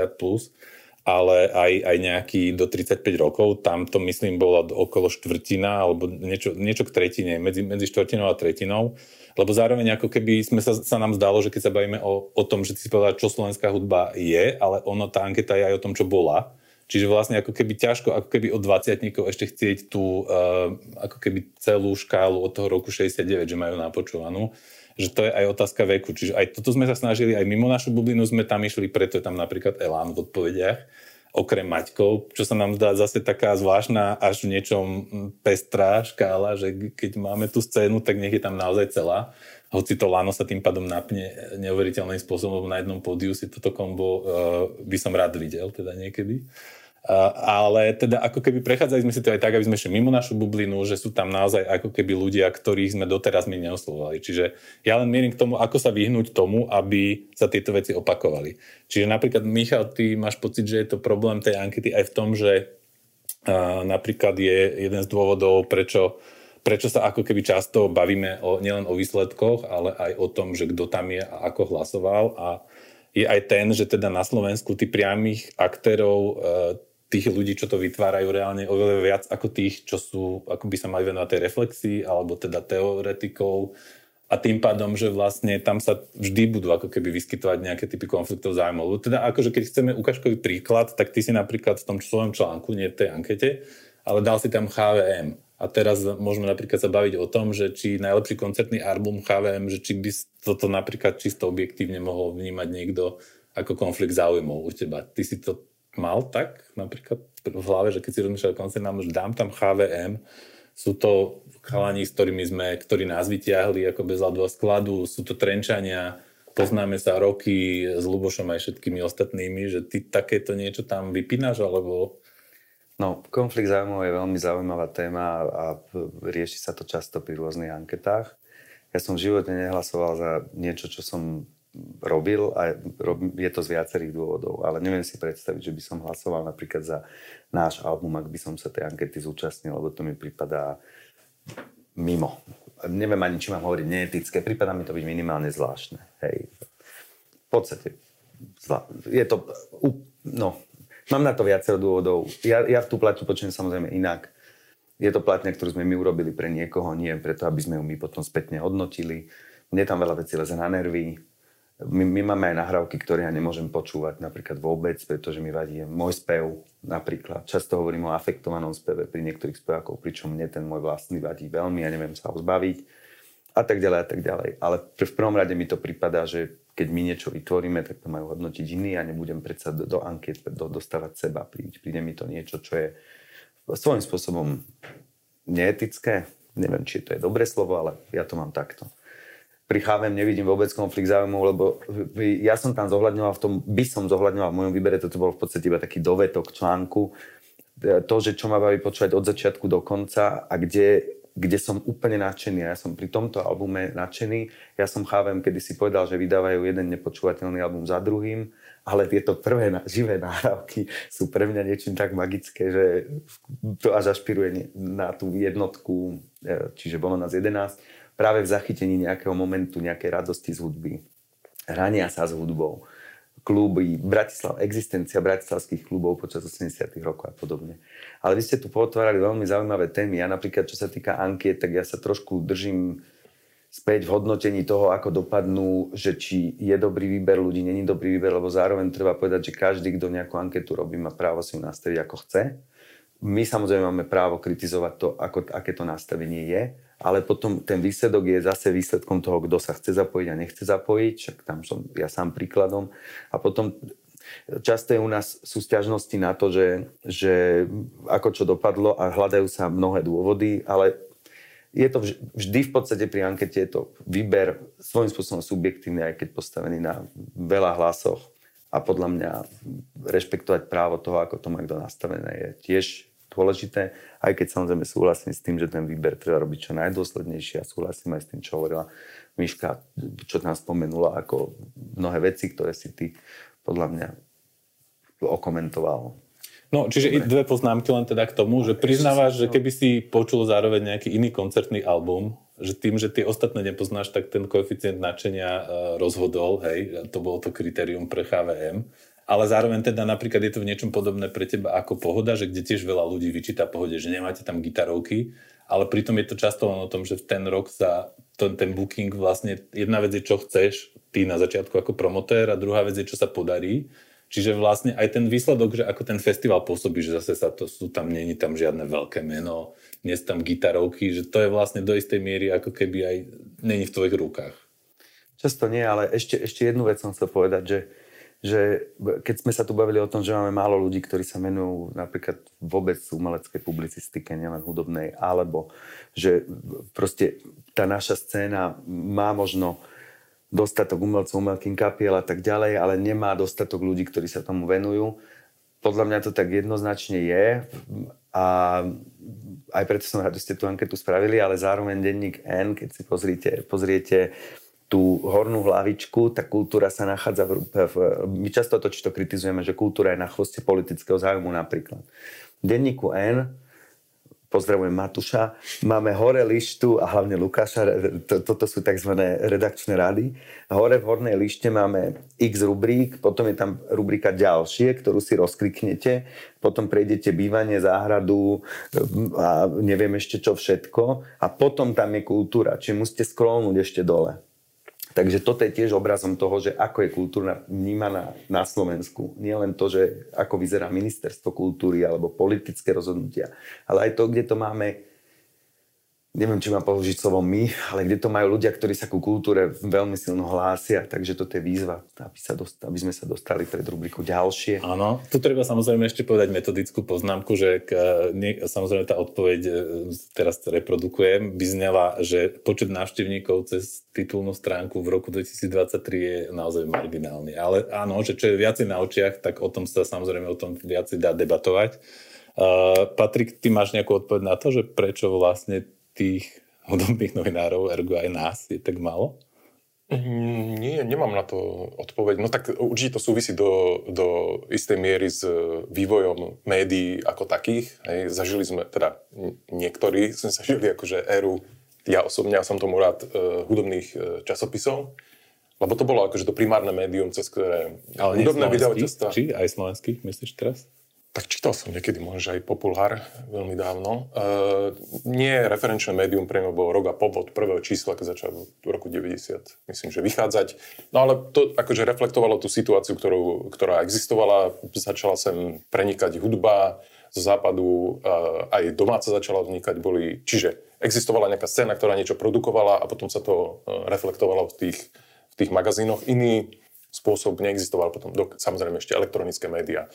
ale aj nejaký do 35 rokov. Tam to, myslím, bola okolo štvrtina alebo niečo k tretine, medzi štvrtinou a tretinou. Lebo zároveň ako keby sa nám zdalo, že keď sa bavíme o tom, že si povedal, čo slovenská hudba je, ale tá anketa je aj o tom, čo bola. Čiže vlastne ako keby ťažko, ako keby od 20-tníkov ešte chcieť tú ako keby celú škálu od toho roku 69, že majú napočúvanú. Že to je aj otázka veku. Čiže aj toto sme sa snažili, aj mimo našu bublinu sme tam išli, preto je tam napríklad Elán v odpovediach, okrem Maťkov, čo sa nám zdá zase taká zvláštna, až v niečom pestrá škála, že keď máme tú scénu, tak nech je tam naozaj celá. Hoci to Lano sa tým pádom napne neuveriteľným spôsobom, na jednom pódiu si toto kombo by som rád videl, teda niekedy. Ale teda ako keby prechádzali sme si to aj tak, aby sme šli mimo našu bublinu, že sú tam naozaj ako keby ľudia, ktorých sme doteraz my neoslovovali. Čiže ja len mierim k tomu, ako sa vyhnúť tomu, aby sa tieto veci opakovali. Čiže napríklad, Michal, ty máš pocit, že je to problém tej ankety aj v tom, že napríklad je jeden z dôvodov, prečo sa ako keby často bavíme nielen o výsledkoch, ale aj o tom, že kto tam je a ako hlasoval a je aj ten, že teda na Slovensku tí priamých aktérov, tých ľudí, čo to vytvárajú reálne oveľa viac ako tých, čo sú, ako by sa mali venovať tej reflexii, alebo teda teoretikov. A tým pádom, že vlastne tam sa vždy budú ako keby vyskytovať nejaké typy konfliktov záujmov. Teda akože keď chceme ukážkový príklad, tak ty si napríklad v tom svojom článku, nie v tej ankete, ale dal si tam ChVM. A teraz môžeme napríklad sa baviť o tom, že či najlepší koncertný album ChVM, že či by toto napríklad čisto objektívne mohol vnímať niekto ako konflikt záujmov u teba. Ty si to mal tak napríklad v hlave, že keď si rozmýšľal koncert, že dám tam ChVM, sú to chalani, s ktorými sme, ktorí nás vyťahli ako Bez ladu a skladu, sú to Trenčania, poznáme sa roky s Lubošom aj všetkými ostatnými, že ty takéto niečo tam vypínaš, alebo... No, konflikt záujmov je veľmi zaujímavá téma a rieši sa to často pri rôznych anketách. Ja som v živote nehlasoval za niečo, čo som robil a je to z viacerých dôvodov, ale neviem si predstaviť, že by som hlasoval napríklad za náš album, ak by som sa tej ankety zúčastnil, lebo to mi pripadá mimo. Neviem ani, či mám hovoriť neetické, pripadá mi to byť minimálne zvláštne. Hej. V podstate je to... No, mám na to viacero dôvodov. Ja v tú platňu počujem samozrejme inak. Je to platňa, ktorú sme my urobili pre niekoho, nie preto, aby sme ju my potom spätne hodnotili. Mne tam veľa vecí leze na nervy. My máme aj nahrávky, ktoré ja nemôžem počúvať napríklad vôbec, pretože mi vadí môj spev napríklad. Často hovorím o afektovanom speve pri niektorých spevákov, pričom mne ten môj vlastný vadí veľmi, ja neviem sa ho zbaviť a tak ďalej a tak ďalej. Ale v prvom rade mi to pripadá, že keď my niečo vytvoríme, tak to majú hodnotiť iní a nebudem predsa do ankiet dostávať seba. Príde mi to niečo, čo je svojím spôsobom neetické. Neviem, či to je dobré slovo, ale ja to mám takto. Pri ChVM nevidím vôbec konflikt záujmov, lebo ja som tam zohľadňoval v mojom výbere, toto bol v podstate iba taký dovetok článku, to, že čo ma baví počúvať od začiatku do konca a kde som úplne nadšený. Ja som pri tomto albume nadšený. Ja som ChVM kedysi povedal, že vydávajú jeden nepočúvateľný album za druhým, ale tieto prvé živé nahrávky sú pre mňa niečím tak magické, že to až ašpiruje na tú jednotku, čiže Bolo Nás 11, práve v zachytení nejakého momentu, nejakej radosti z hudby, hrania sa s hudbou, kluby, existencia bratislavských klubov počas 80. rokov a podobne. Ale vy ste tu potvárali veľmi zaujímavé témy. Ja napríklad, čo sa týka ankiet, tak ja sa trošku držím späť v hodnotení toho, ako dopadnú, že či je dobrý výber ľudí, není dobrý výber, lebo zároveň treba povedať, že každý, kto nejakú anketu robí, má právo si ju nastaviť ako chce. My samozrejme máme právo kritizovať to, aké to nastavenie je, ale potom ten výsledok je zase výsledkom toho, kto sa chce zapojiť a nechce zapojiť, však tam som ja sám príkladom. A potom často u nás sú sťažnosti na to, že ako čo dopadlo a hľadajú sa mnohé dôvody, ale je to vždy v podstate pri ankete je to výber svojím spôsobom subjektívny, aj keď postavený na veľa hlasoch a podľa mňa rešpektovať právo toho, ako to má kto nastavené, je tiež dôležité, aj keď samozrejme súhlasím s tým, že ten výber treba robiť čo najdôslednejšie a súhlasím aj s tým, čo hovorila Miška, čo tam spomenula ako mnohé veci, ktoré si ty podľa mňa okomentoval. No, čiže dobre. Dve poznámky len teda k tomu, že priznávaš, že keby si počul zároveň nejaký iný koncertný album, že tým, že tie ostatné nepoznáš, tak ten koeficient nadšenia rozhodol, hej, to bolo to kritérium pre ChVM. Ale zároveň teda napríklad je to v niečom podobné pre teba ako Pohoda, že kde tiež veľa ľudí vyčíta Pohode, že nemáte tam gitarovky, ale pritom je to často len o tom, že v ten rok sa ten booking vlastne, jedna vec je, čo chceš ty na začiatku ako promotér a druhá vec je, čo sa podarí. Čiže vlastne aj ten výsledok, že ako ten festival pôsobí, že zase sa to sú tam, není tam žiadne veľké meno, nie sú tam gitarovky, že to je vlastne do istej miery ako keby aj není v tvojich rukách. Často nie, ale ešte jednu vec som chcel povedať, že keď sme sa tu bavili o tom, že máme málo ľudí, ktorí sa venujú napríklad vôbec umeleckej publicistike, nielen hudobnej, alebo že proste tá naša scéna má možno dostatok umelcov, umelkým kapiel a tak ďalej, ale nemá dostatok ľudí, ktorí sa tomu venujú. Podľa mňa to tak jednoznačne je a aj preto som rád, že ste tú anketu spravili, ale zároveň denník N, keď si pozriete tú hornú hlavičku, tá kultúra sa nachádza my často to kritizujeme, že kultúra je na chvoste politického záujmu napríklad. V denníku N Pozdravujem Matúša. Máme hore Lištu a hlavne Lukáša. Toto sú tzv. Redakčné rady. Hore v hornej Lište máme x rubrík, potom je tam rubrika ďalšie, ktorú si rozkliknete, potom prejdete bývanie, záhradu a neviem ešte čo všetko a potom tam je kultúra, čiže musíte scrollnúť ešte dole. Takže toto je tiež obrazom toho, že ako je kultúra vnímaná na Slovensku. Nie len to, že ako vyzerá ministerstvo kultúry alebo politické rozhodnutia, ale aj to, kde to máme, neviem, či mám použiť slovo my, ale kde to majú ľudia, ktorí sa ku kultúre veľmi silno hlásia. Takže toto je výzva, aby sme sa dostali pred rubriku ďalšie. Áno, tu treba samozrejme ešte povedať metodickú poznámku, že samozrejme tá odpoveď, teraz reprodukujem, by znela, že počet návštevníkov cez titulnú stránku v roku 2023 je naozaj marginálny. Ale áno, že čo je viacej na očiach, tak o tom sa samozrejme o tom viacej dá debatovať. Patrik, ty máš nejakú odpoveď na to, že prečo vlastne tých hudobných novinárov, ergo aj nás, je tak málo? Nie, nemám na to odpoveď. No tak určite to súvisí do istej miery s vývojom médií ako takých. Hej. Zažili sme, teda niektorí sme zažili akože éru, ja osobne som tomu rád, hudobných časopisov, lebo to bolo akože to primárne médium, cez ktoré ale hudobné vydavateľstvá. Či aj slovenských, myslíš teraz? Tak čítal som niekedy, možno aj Populár, veľmi dávno. Nie referenčné médium pre mňa bol Rok a pol od prvého čísla, keď začal v roku 90, myslím, že vychádzať. No ale to akože reflektovalo tú situáciu, ktorá existovala. Začala sem prenikať hudba zo západu, aj domáca začala vznikať. Čiže existovala nejaká scéna, ktorá niečo produkovala a potom sa to reflektovalo v tých magazínoch. Iný spôsob neexistoval potom, samozrejme ešte elektronické médiá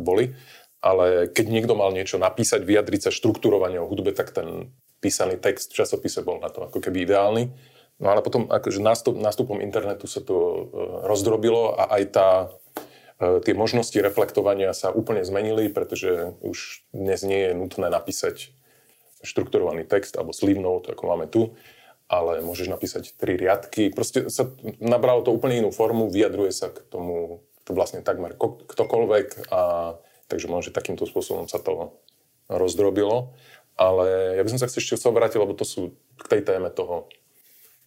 boli, ale keď niekto mal niečo napísať, vyjadriť sa štruktúrovanie o hudbe, tak ten písaný text v časopise bol na to ako keby ideálny. No ale potom akože nástupom internetu sa to rozdrobilo a aj tie možnosti reflektovania sa úplne zmenili, pretože už dnes nie je nutné napísať štrukturovaný text alebo slip note, ako máme tu, ale môžeš napísať 3 riadky. Proste sa nabralo to úplne inú formu, vyjadruje sa k tomu to vlastne takmer ktokoľvek, a takže možno takýmto spôsobom sa to rozdrobilo. Ale ja by som sa chcel ešte vrátiť, lebo to sú k tej téme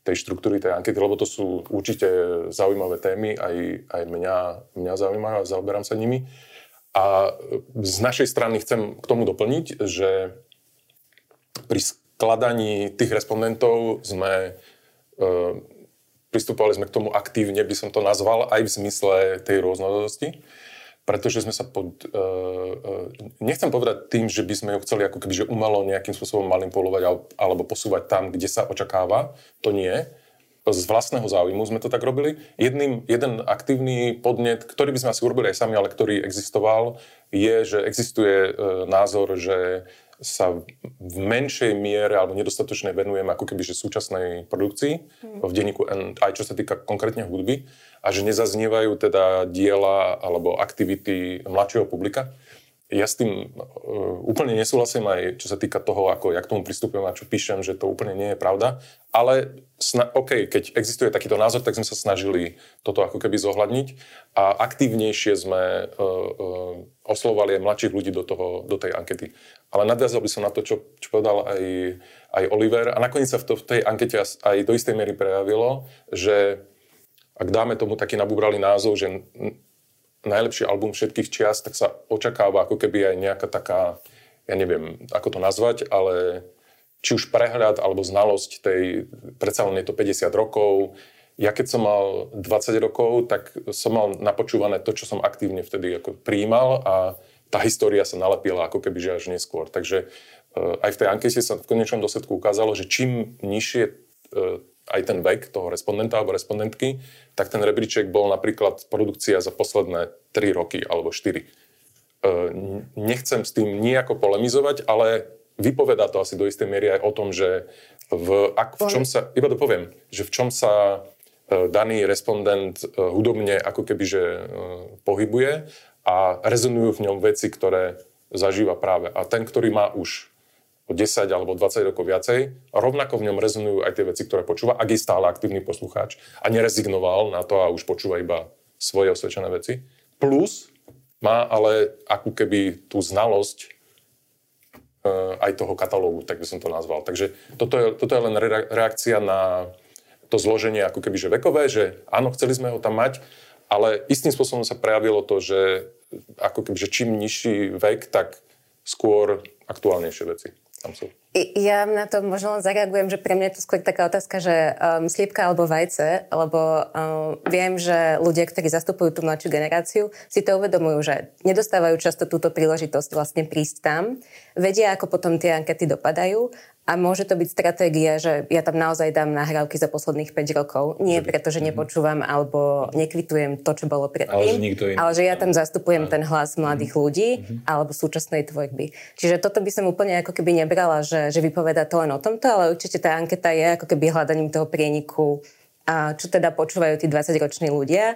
tej štruktúry, tej ankety, lebo to sú určite zaujímavé témy, aj mňa zaujímajú a zaoberám sa nimi. A z našej strany chcem k tomu doplniť, že pri kladaní tých respondentov pristupovali sme k tomu aktívne, by som to nazval, aj v zmysle tej rôznorodosti, pretože sme sa nechcem povedať tým, že by sme ju chceli ako keby, že umelo nejakým spôsobom manipulovať alebo posúvať tam, kde sa očakáva, to nie. Z vlastného záujmu sme to tak robili. Jeden aktívny podnet, ktorý by sme asi urobili aj sami, ale ktorý existoval, je, že existuje názor, že sa v menšej miere alebo nedostatočne venujeme ako keby že súčasnej produkcii v Denníku N, aj čo sa týka konkrétne hudby, a že nezaznievajú teda diela alebo aktivity mladšieho publika. Ja s tým úplne nesúhlasím, aj čo sa týka toho, ako ja k tomu pristupujem a čo píšem, že to úplne nie je pravda, ale keď existuje takýto názor, tak sme sa snažili toto ako keby zohľadniť a aktívnejšie sme oslovovali aj mladších ľudí do tej ankety. Ale nadviazal by som na to, čo povedal aj Oliver, a nakoniec sa v tej ankete aj do istej miery prejavilo, že ak dáme tomu taký nabúbralý názov, že najlepší album všetkých čias, tak sa očakáva ako keby aj nejaká taká, ja neviem, ako to nazvať, ale či už prehľad alebo znalosť predsa len je to 50 rokov. Ja keď som mal 20 rokov, tak som mal napočúvané to, čo som aktívne vtedy ako prijímal, a tá história sa nalepila ako keby že až neskôr. Takže aj v tej ankete sa v konečnom dôsledku ukázalo, že čím nižšie aj ten vek toho respondenta alebo respondentky, tak ten rebríček bol napríklad produkcia za posledné 3 roky alebo 4. Nechcem s tým nejako polemizovať, ale vypovedá to asi do istej miery aj o tom, že v čom sa daný respondent hudobne ako keby že pohybuje, a rezonujú v ňom veci, ktoré zažíva práve. A ten, ktorý má už 10 alebo 20 rokov viacej, rovnako v ňom rezonujú aj tie veci, ktoré počúva, ak je stále aktívny poslucháč a nerezignoval na to a už počúva iba svoje osvedčené veci. Plus má ale akú keby tú znalosť aj toho katalógu, tak by som to nazval. Takže toto je len reakcia na to zloženie ako keby že vekové, že áno, chceli sme ho tam mať, ale istým spôsobom sa prejavilo to, že ako keby že čím nižší vek, tak skôr aktuálnejšie veci tam sú. Ja na to možno len zareagujem, že pre mňa je to skôr taká otázka, že sliepka alebo vajce, lebo viem, že ľudia, ktorí zastupujú tú mladšiu generáciu, si to uvedomujú, že nedostávajú často túto príležitosť vlastne prísť tam, vedia, ako potom tie ankety dopadajú a môže to byť stratégia, že ja tam naozaj dám nahrávky za posledných 5 rokov, nie preto, že nepočúvam alebo nekvitujem to, čo bolo predtým, ale že ja tam zastupujem ten hlas mladých ľudí alebo súčasnej tvorby. Čiže toto by som úplne ako keby nebrala, že vypovedá to len o tomto, ale určite tá anketa je ako keby hľadaním toho prieniku, a čo teda počúvajú tí 20-roční ľudia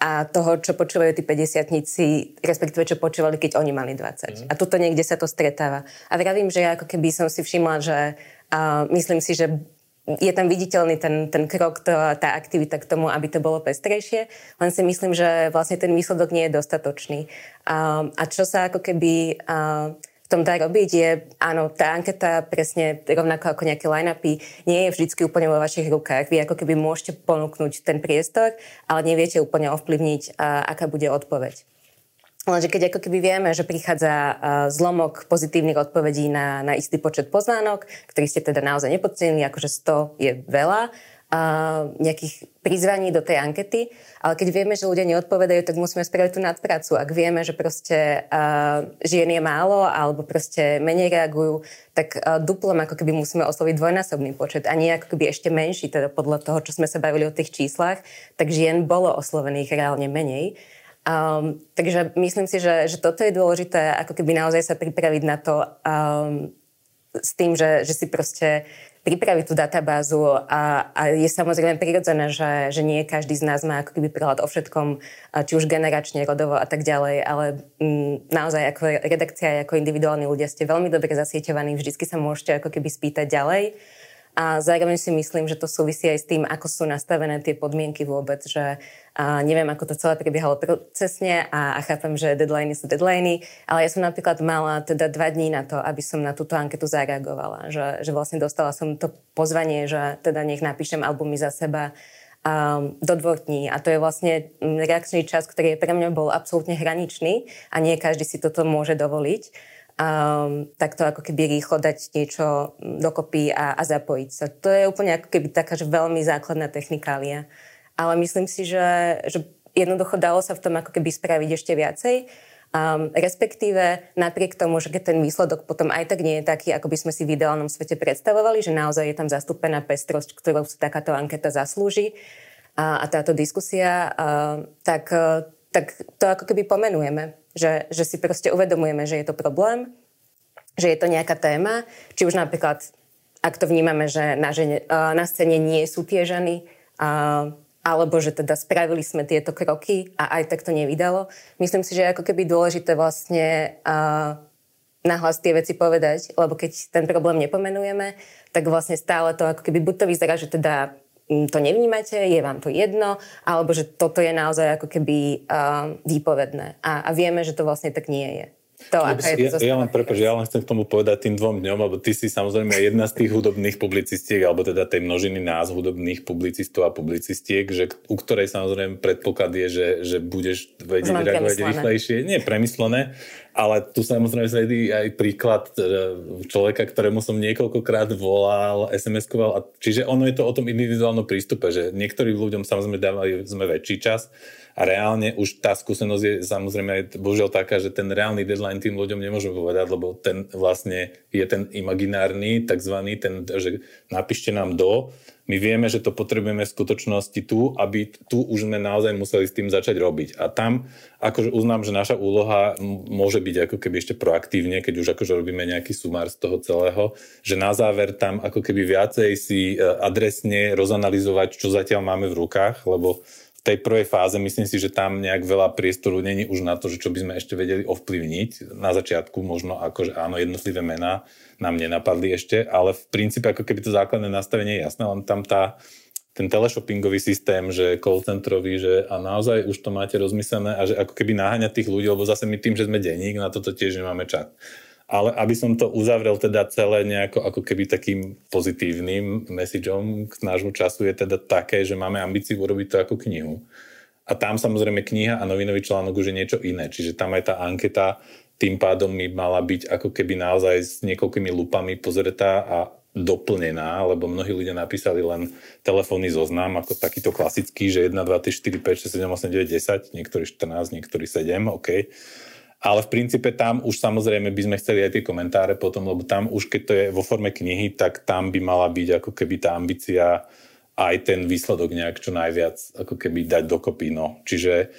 a toho, čo počúvajú tí 50-tnici, respektíve čo počúvali, keď oni mali 20. A tuto niekde sa to stretáva. A vravím, že ja ako keby som si všimla, že myslím si, že je tam viditeľný ten krok, tá aktivita k tomu, aby to bolo pestrejšie, len si myslím, že vlastne ten výsledok nie je dostatočný. A čo sa ako keby... v tom dá robiť je, áno, tá anketa presne rovnako ako nejaké line-upy nie je vždycky úplne vo vašich rukách. Vy ako keby môžete ponúknuť ten priestor, ale neviete úplne ovplyvniť, aká bude odpoveď. Lenže keď ako keby vieme, že prichádza zlomok pozitívnych odpovedí na istý počet pozvánok, ktorý ste teda naozaj nepodcenili, akože 100 je veľa, nejakých prizvaní do tej ankety, ale keď vieme, že ľudia neodpovedajú, tak musíme spraviť tú nadprácu. Ak vieme, že proste žien je málo alebo proste menej reagujú, tak duplom ako keby musíme osloviť dvojnásobný počet a nie ako keby ešte menší, teda podľa toho, čo sme sa bavili o tých číslach, tak žien bolo oslovených reálne menej. Takže myslím si, že toto je dôležité, ako keby naozaj sa pripraviť na to s tým, že si proste pripraviť tú databázu a je samozrejme prirodzené, že nie každý z nás má ako keby prehľad o všetkom, či už generačne, rodovo a tak ďalej, ale naozaj ako redakcia, ako individuálni ľudia ste veľmi dobre zasieťovaní, vždycky sa môžete ako keby spýtať ďalej a zároveň si myslím, že to súvisí aj s tým, ako sú nastavené tie podmienky vôbec, že neviem, ako to celé prebiehalo procesne a chápem, že deadliny sú deadliny, ale ja som napríklad mala teda 2 dní na to, aby som na túto anketu zareagovala, že vlastne dostala som to pozvanie, že teda nech napíšem albumy za seba do 2 dní a to je vlastne reakčný čas, ktorý pre mňa bol absolútne hraničný a nie každý si toto môže dovoliť. Takto ako keby rýchlo dať niečo dokopy a zapojiť sa. To je úplne ako keby taká že veľmi základná technikália. Ale myslím si, že jednoducho dalo sa v tom ako keby spraviť ešte viacej. Respektíve napriek tomu, že ten výsledok potom aj tak nie je taký, ako by sme si v ideálnom svete predstavovali, že naozaj je tam zastúpená pestrosť, ktorou sa takáto anketa zaslúži a táto diskusia, tak to ako keby pomenujeme. Že si proste uvedomujeme, že je to problém, že je to nejaká téma. Či už napríklad, ak to vnímame, že na scéne nie sú tie ženy, alebo že teda spravili sme tieto kroky a aj tak to nevydalo. Myslím si, že je ako keby dôležité vlastne nahlas tie veci povedať, lebo keď ten problém nepomenujeme, tak vlastne stále to ako keby buď to vyzerá, že teda to nevnímate, je vám to jedno, alebo že toto je naozaj ako keby výpovedné. A vieme, že to vlastne tak nie je. Ja len chcem k tomu povedať tým 2 dňom, lebo ty si samozrejme jedna z tých hudobných publicistiek, alebo teda tej množiny nás, hudobných publicistov a publicistiek, že, u ktorej samozrejme predpoklad je, že budeš vedieť reagovať rýchlejšie. Nie premyslené, ale tu samozrejme sedí aj príklad človeka, ktorému som niekoľkokrát volal, SMS-koval. Čiže ono je to o tom individuálnom prístupe, že niektorým ľuďom samozrejme dávali sme väčší čas, a reálne už tá skúsenosť je samozrejme aj bohužiaľ taká, že ten reálny deadline tým ľuďom nemôžeme povedať, lebo ten vlastne je ten imaginárny, takzvaný, ten, že napíšte nám do. My vieme, že to potrebujeme v skutočnosti tu, aby tu už sme naozaj museli s tým začať robiť. A tam akože uznám, že naša úloha môže byť ako keby ešte proaktívne, keď už akože robíme nejaký sumár z toho celého, že na záver tam ako keby viacej si adresne rozanalizovať, čo zatiaľ máme v rukách, lebo v tej prvej fáze myslím si, že tam nejak veľa priestoru není už na to, že čo by sme ešte vedeli ovplyvniť. Na začiatku možno akože áno, jednotlivé mená nám nenapadli ešte, ale v princípe ako keby to základné nastavenie je jasné, len tam ten teleshoppingový systém, že call centrový, že a naozaj už to máte rozmyslené a že ako keby naháňať tých ľudí, lebo zase my tým, že sme denník, na toto tiež nemáme čas. Ale aby som to uzavrel teda celé nejako ako keby takým pozitívnym messageom k nášmu času, je teda také, že máme ambíciu urobiť to ako knihu. A tam samozrejme kniha a novinový článok už je niečo iné. Čiže tam aj tá anketa tým pádom mi mala byť ako keby naozaj s niekoľkými lupami pozretá a doplnená, lebo mnohí ľudia napísali len telefónny zoznam, ako takýto klasický, že 1, 2, 3, 4, 5, 6, 7, 8, 9, 10, niektorí 14, niektorí 7, OK. Ale v princípe tam už samozrejme by sme chceli aj tie komentáre potom, lebo tam už keď to je vo forme knihy, tak tam by mala byť ako keby tá ambícia aj ten výsledok nejak čo najviac ako keby dať dokopy. No. Čiže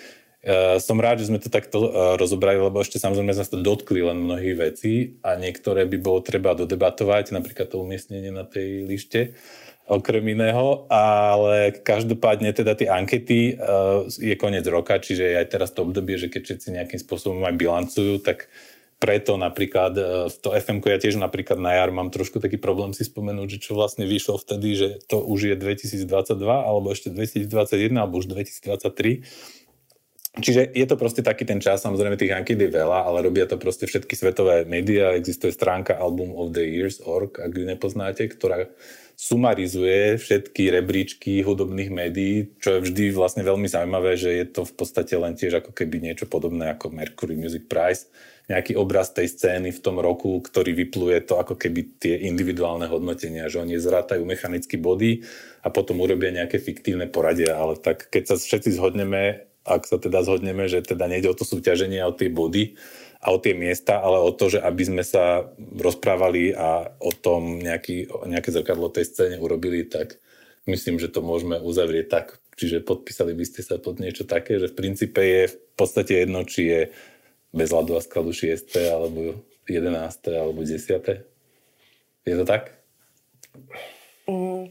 som rád, že sme to takto rozobrali, lebo ešte samozrejme sme sa dotkli len mnohých vecí a niektoré by bolo treba dodebatovať, napríklad to umiestnenie na tej lište okrem iného, ale každopádne teda tie ankety je koniec roka, čiže aj teraz to obdobie, že keď všetci nejakým spôsobom aj bilancujú, tak preto napríklad v to FM-ko ja tiež napríklad na jar mám trošku taký problém si spomenúť, že čo vlastne vyšlo vtedy, že to už je 2022 alebo ešte 2021 alebo už 2023. Čiže je to proste taký ten čas, samozrejme tých anket je veľa, ale robia to proste všetky svetové médiá, existuje stránka Album of the Years.org, ak ju nepoznáte, ktorá sumarizuje všetky rebríčky hudobných médií, čo je vždy vlastne veľmi zaujímavé, že je to v podstate len tiež ako keby niečo podobné ako Mercury Music Prize, nejaký obraz tej scény v tom roku, ktorý vypluje to ako keby tie individuálne hodnotenia, že oni zrátajú mechanicky body a potom urobia nejaké fiktívne poradie, ale tak keď sa všetci zhodneme, ak sa teda zhodneme, že teda nejde o to súťaženie, o tie body a o tie miesta, ale o to, že aby sme sa rozprávali a o tom nejaké zrkadlo tej scéne urobili, tak myslím, že to môžeme uzavrieť tak. Čiže podpísali by ste sa pod niečo také, že v princípe je v podstate jedno, či je Bez ladu a skladu 6. alebo 11. alebo 10. Je to tak?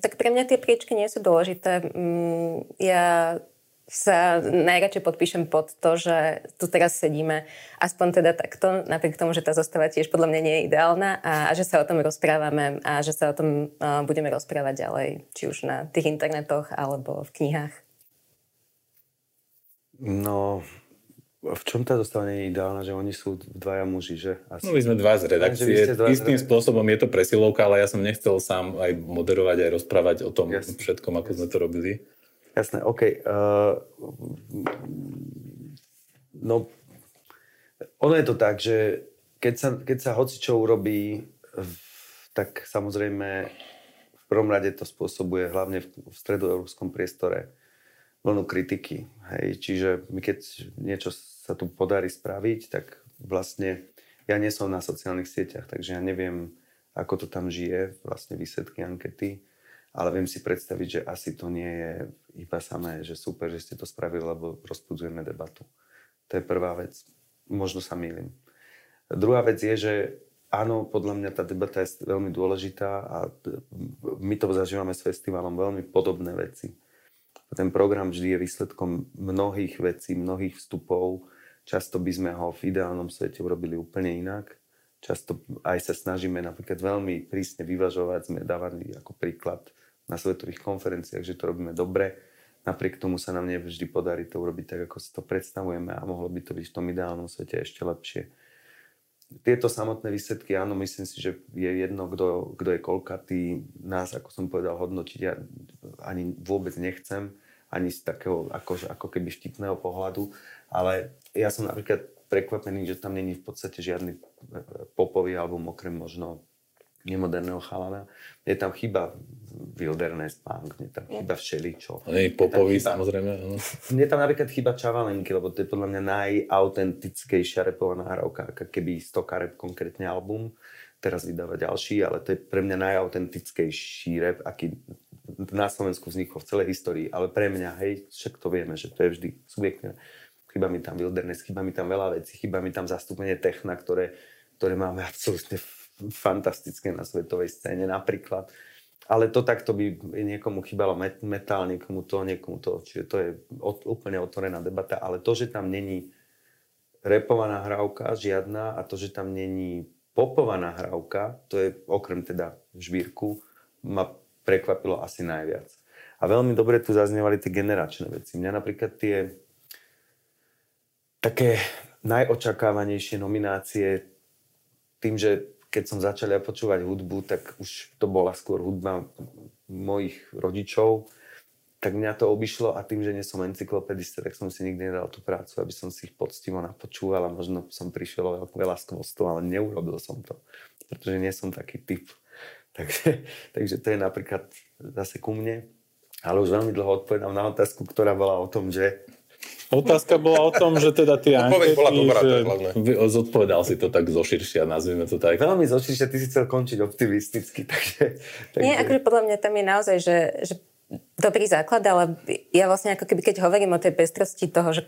Tak pre mňa tie priečky nie sú dôležité. Ja sa najradšej podpíšem pod to, že tu teraz sedíme aspoň teda takto, napriek tomu, že tá zostava tiež podľa mňa nie je ideálna a že sa o tom rozprávame a že sa o tom budeme rozprávať ďalej, či už na tých internetoch alebo v knihách. No, v čom tá zostava nie je ideálna, že oni sú dvaja muži, že? Asi. No, my sme dva z redakcie. Istým spôsobom je to presilovka, ale ja som nechcel sám aj moderovať, aj rozprávať o tom všetkom, ako sme to robili. Jasné, OK. No, ono je to tak, že keď sa hocičo urobí, tak samozrejme v prvom rade to spôsobuje hlavne v stredoeurópskom priestore vlnu kritiky. Hej, čiže my keď niečo sa tu podarí spraviť, tak vlastne ja nie som na sociálnych sieťach, takže ja neviem, ako to tam žije, vlastne výsledky ankety. Ale viem si predstaviť, že asi to nie je iba samé, že super, že ste to spravili, lebo rozpudzujeme debatu. To je prvá vec. Možno sa mýlim. Druhá vec je, že áno, podľa mňa tá debata je veľmi dôležitá a my to zažívame s festivalom veľmi podobné veci. Ten program vždy je výsledkom mnohých vecí, mnohých vstupov. Často by sme ho v ideálnom svete urobili úplne inak. Často aj sa snažíme napríklad veľmi prísne vyvažovať, sme dávali ako príklad na svetových konferenciách, že to robíme dobre. Napriek tomu sa nám nevždy podarí to urobiť tak, ako si to predstavujeme a mohlo by to byť v tom ideálnom svete ešte lepšie. Tieto samotné výsledky, áno, myslím si, že je jedno, kto je koľkatý. Nás, ako som povedal, hodnotiť ja ani vôbec nechcem, ani z takého ako keby štipného pohľadu. Ale ja som napríklad prekvapený, že tam není v podstate žiadny popový album, okrem možno nemoderného chalana. Je tam chyba Wilderness, punk, je tam chyba všeličo. Hej, popový samozrejme. No. Mne tam napríklad chyba Čavalenky, lebo to je podľa mňa najautentickejšia repová nahrávka, keby Stoka rep konkrétne album. Teraz vydáva ďalší, ale to je pre mňa najautentickejší rep, aký na Slovensku vznikol v celej histórii. Ale pre mňa, hej, však to vieme, že to je vždy subjektívne. Chyba mi tam Wilderness, chyba mi tam veľa vecí, chyba mi tam zastúpenie techna, ktoré máme absolútne fantastické na svetovej scéne napríklad. Ale to takto by niekomu chýbalo metal, niekomu to. Čiže to je úplne otvorená debata. Ale to, že tam není repová nahrávka žiadna a to, že tam není popová nahrávka, to je okrem teda žvírku, ma prekvapilo asi najviac. A veľmi dobre tu zaznievali tie generačné veci. Mňa napríklad tie také najočakávanejšie nominácie tým, že keď som začal ja počúvať hudbu, tak už to bola skôr hudba mojich rodičov, tak mňa to obišlo a tým, že nie som encyklopedista, tak som si nikdy nedal tú prácu, aby som si ich poctivo napočúval a možno som prišiel o veľa skvostov, ale neurobil som to, pretože nie som taký typ. Takže to je napríklad zase ku mne, ale už veľmi dlho odpovedám na otázku, ktorá bola o tom, že... Otázka bola o tom, že teda tie ankety... Bola dobrá, to je hlavné. Zodpovedal si to tak zoširšia, nazvime to tak. Veľmi zoširšia, ty si chcel končiť optimisticky, takže... Nie, akože podľa mňa tam je naozaj, že dobrý základ, ale ja vlastne ako keby, keď hovorím o tej pestrosti toho, že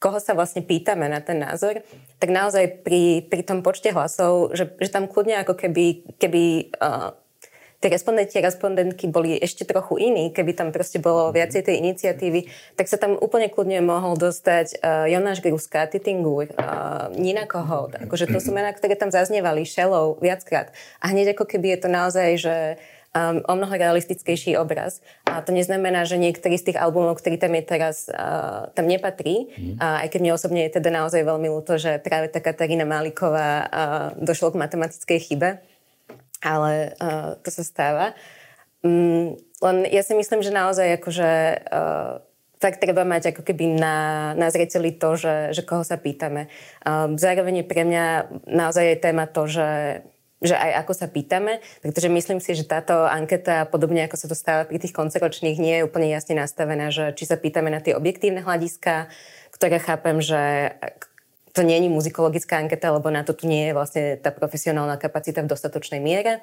koho sa vlastne pýtame na ten názor, tak naozaj pri tom počte hlasov, že tam kľudne ako keby tie respondenti a respondentky boli ešte trochu iní, keby tam proste bolo viacej tej iniciatívy, tak sa tam úplne kľudne mohol dostať Jonáš Gruska, Titingúr, Nina Kohout. Akože to sú mená, ktoré tam zaznievali šelou viackrát. A hneď ako keby je to naozaj, že o mnoho realistickejší obraz. A to neznamená, že niektorý z tých albumov, ktorý tam je teraz, tam nepatrí. Aj keď mne osobne je teda naozaj veľmi ľúto, že práve tá Katarína Malíková došlo k matematickej chybe. Ale to sa stáva. Len ja si myslím, že naozaj akože, tak treba mať ako keby na zreteli to, že koho sa pýtame. Zároveň pre mňa naozaj je téma to, že aj ako sa pýtame, pretože myslím si, že táto anketa, podobne ako sa to stáva pri tých koncoročných, nie je úplne jasne nastavená, že či sa pýtame na tie objektívne hľadiska, ktoré chápem, že to nie je muzikologická anketa, lebo na to tu nie je vlastne tá profesionálna kapacita v dostatočnej miere.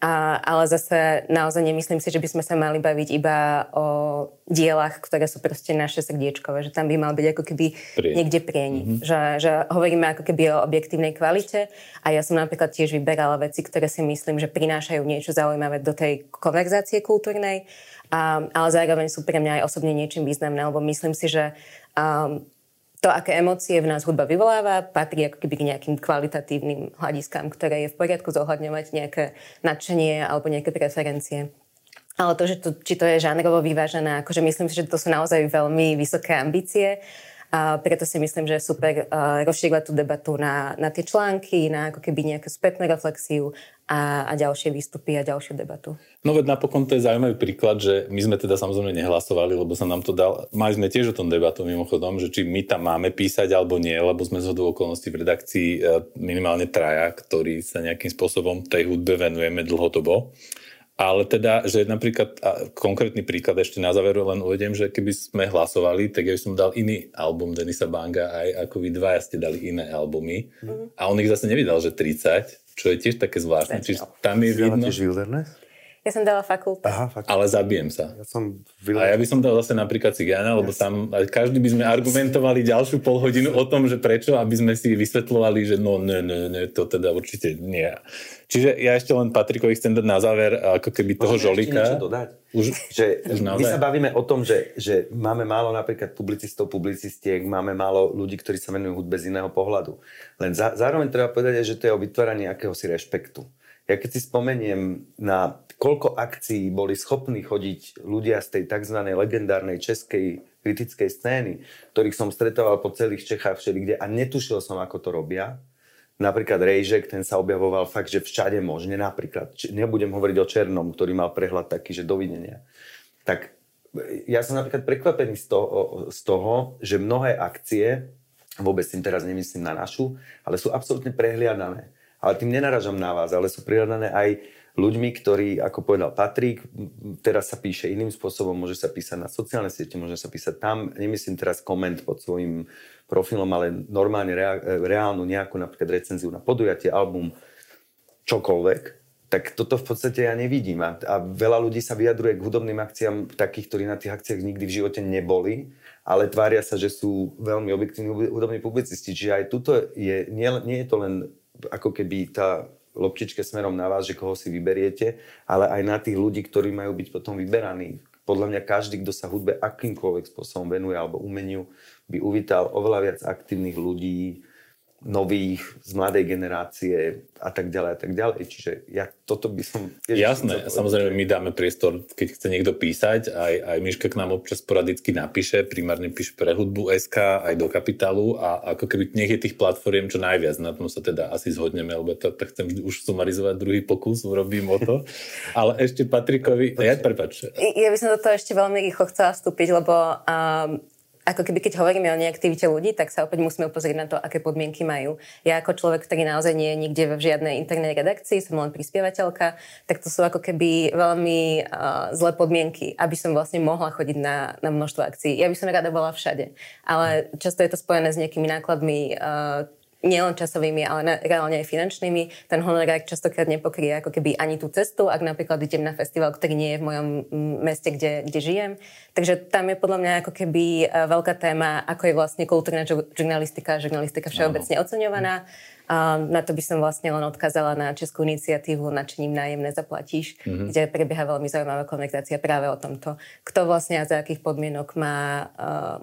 Ale zase naozaj nemyslím si, že by sme sa mali baviť iba o dielach, ktoré sú proste naše srdiečkové, že tam by mal byť ako keby niekde prienik. Mm-hmm. Že hovoríme ako keby o objektívnej kvalite a ja som napríklad tiež vyberala veci, ktoré si myslím, že prinášajú niečo zaujímavé do tej konverzácie kultúrnej, ale zároveň sú pre mňa aj osobne niečím významné, lebo myslím si, že to, aké emócie v nás hudba vyvoláva, patrí ako keby k nejakým kvalitatívnym hľadiskám, ktoré je v poriadku zohľadňovať nejaké nadšenie alebo nejaké preferencie. Ale to, že či to je žánrovo vyvážené, akože myslím si, že to sú naozaj veľmi vysoké ambície a preto si myslím, že je super rozšíriť tú debatu na tie články, na ako keby nejakú spätnú reflexiu a ďalšie výstupy a ďalšiu debatu. No veď napokon to je zaujímavý príklad, že my sme teda samozrejme nehlasovali, lebo sa nám to dal. Mali sme tiež o tom debatu mimochodom, že či my tam máme písať alebo nie, lebo sme zhodou okolností v redakcii minimálne traja, ktorí sa nejakým spôsobom tej hudbe venujeme dlhodobo. Ale teda, že napríklad, konkrétny príklad ešte na záveru len uvediem, že keby sme hlasovali, tak ja som dal iný album Denisa Banga, aj ako vy dvaja ste dali iné albumy. A on ich zase nevydal, že 30, čo je tiež také zvláštne. Čiže tam je vidno... Tiež Wilderness? Ja som dala Fakultu. Aha, Fakultu. Ale zabijem sa. A ja by som dal zase napríklad Cigána, lebo tam každý by sme argumentovali ďalšiu polhodinu o tom, že prečo, aby sme si vysvetľovali, že no, to teda určite nie. Čiže ja ešte len Patrikovi chcem dať na záver ako keby toho žolíka. Už my sa bavíme o tom, že máme málo napríklad publicistov, publicistiek, máme málo ľudí, ktorí sa venujú hudbe z iného pohľadu. Len zároveň treba povedať, že to je o vytváraní akéhosi rešpektu. Ja keď si spomeniem na koľko akcií boli schopní chodiť ľudia z tej tzv. Legendárnej českej kritickej scény, ktorých som stretoval po celých Čechách všelikde a netušil som, ako to robia. Napríklad Rejžek, ten sa objavoval fakt, že všade možne. Napríklad, nebudem hovoriť o Černom, ktorý mal prehľad taký, že dovidenia. Tak ja som napríklad prekvapený z toho, že mnohé akcie, vôbec tým teraz nemyslím na našu, ale sú absolútne prehliadané. Ale tým nenaražam na vás, ale sú prihľadané aj ľuďmi, ktorí, ako povedal Patrik, teraz sa píše iným spôsobom, môže sa písať na sociálne siete, môže sa písať tam, nemyslím teraz koment pod svojim profilom, ale normálne reálnu nejakú napríklad recenziu na podujatie, album, čokoľvek, tak toto v podstate ja nevidím. A veľa ľudí sa vyjadruje k hudobným akciám takých, ktorí na tých akciách nikdy v živote neboli, ale tvária sa, že sú veľmi objektívni hudobní publicisti. Čiže aj tuto je, nie je to len ako keby tá loptička smerom na vás, že koho si vyberiete, ale aj na tých ľudí, ktorí majú byť potom vyberaní. Podľa mňa každý, kto sa hudbe akýmkoľvek spôsobom venuje alebo umeniu, by uvítal oveľa viac aktívnych ľudí, nových, z mladej generácie a tak ďalej, čiže ja toto by som... Jasné, samozrejme my dáme priestor, keď chce niekto písať, aj Miška k nám občas sporadicky napíše, primárne píše pre Hudbu.sk, aj do Kapitálu a ako keby nech je tých platform čo najviac, na tom sa teda asi zhodneme, lebo to chcem už sumarizovať druhý pokus, urobím o to, ale ešte Patrikovi... Prepáč. Ja by som do toho ešte veľmi rýchlo chcela vstúpiť, lebo... Ako keby keď hovoríme o neaktivite ľudí, tak sa opäť musíme pozrieť na to, aké podmienky majú. Ja ako človek, ktorý naozaj nie je nikde v žiadnej internej redakcii, som len prispievateľka, tak to sú ako keby veľmi zlé podmienky, aby som vlastne mohla chodiť na množstvo akcií. Ja by som rada bola všade, ale často je to spojené s nejakými nákladmi, nielen časovými, ale reálne aj finančnými. Ten honorár častokrát nepokrie ako keby ani tú cestu, ak napríklad idem na festival, ktorý nie je v mojom meste, kde žijem. Takže tam je podľa mňa ako keby veľká téma, ako je vlastne kultúrna žurnalistika všeobecne oceňovaná. A na to by som vlastne len odkázala na českú iniciatívu Načením nájem nezaplatíš, kde prebieha veľmi zaujímavá konverzácia práve o tomto. Kto vlastne a za akých podmienok má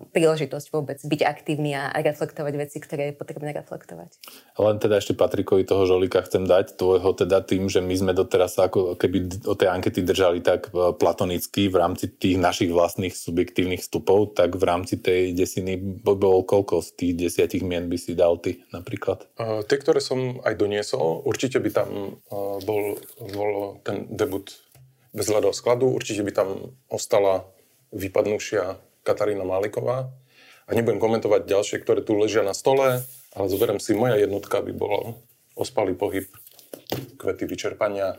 príležitosť vôbec byť aktívny a reflektovať veci, ktoré je potrebné reflektovať. Len teda ešte Patrikovi toho žolíka chcem dať, tvojho teda tým, že my sme doteraz ako keby o tej ankety držali tak platonicky v rámci tých našich vlastných subjektívnych vstupov, tak v rámci tej desiny bol koľko z tých 10 mien by si dal ty napríklad? Tie, ktoré som aj doniesol, určite by tam bol ten debut Bez ladu a skladu, určite by tam ostala vypadnúšia Katarína Malíková. A nebudem komentovať ďalšie, ktoré tu ležia na stole, ale zoberiem si Moja jednotka, by bolo Ospalý pohyb, Kvety vyčerpania.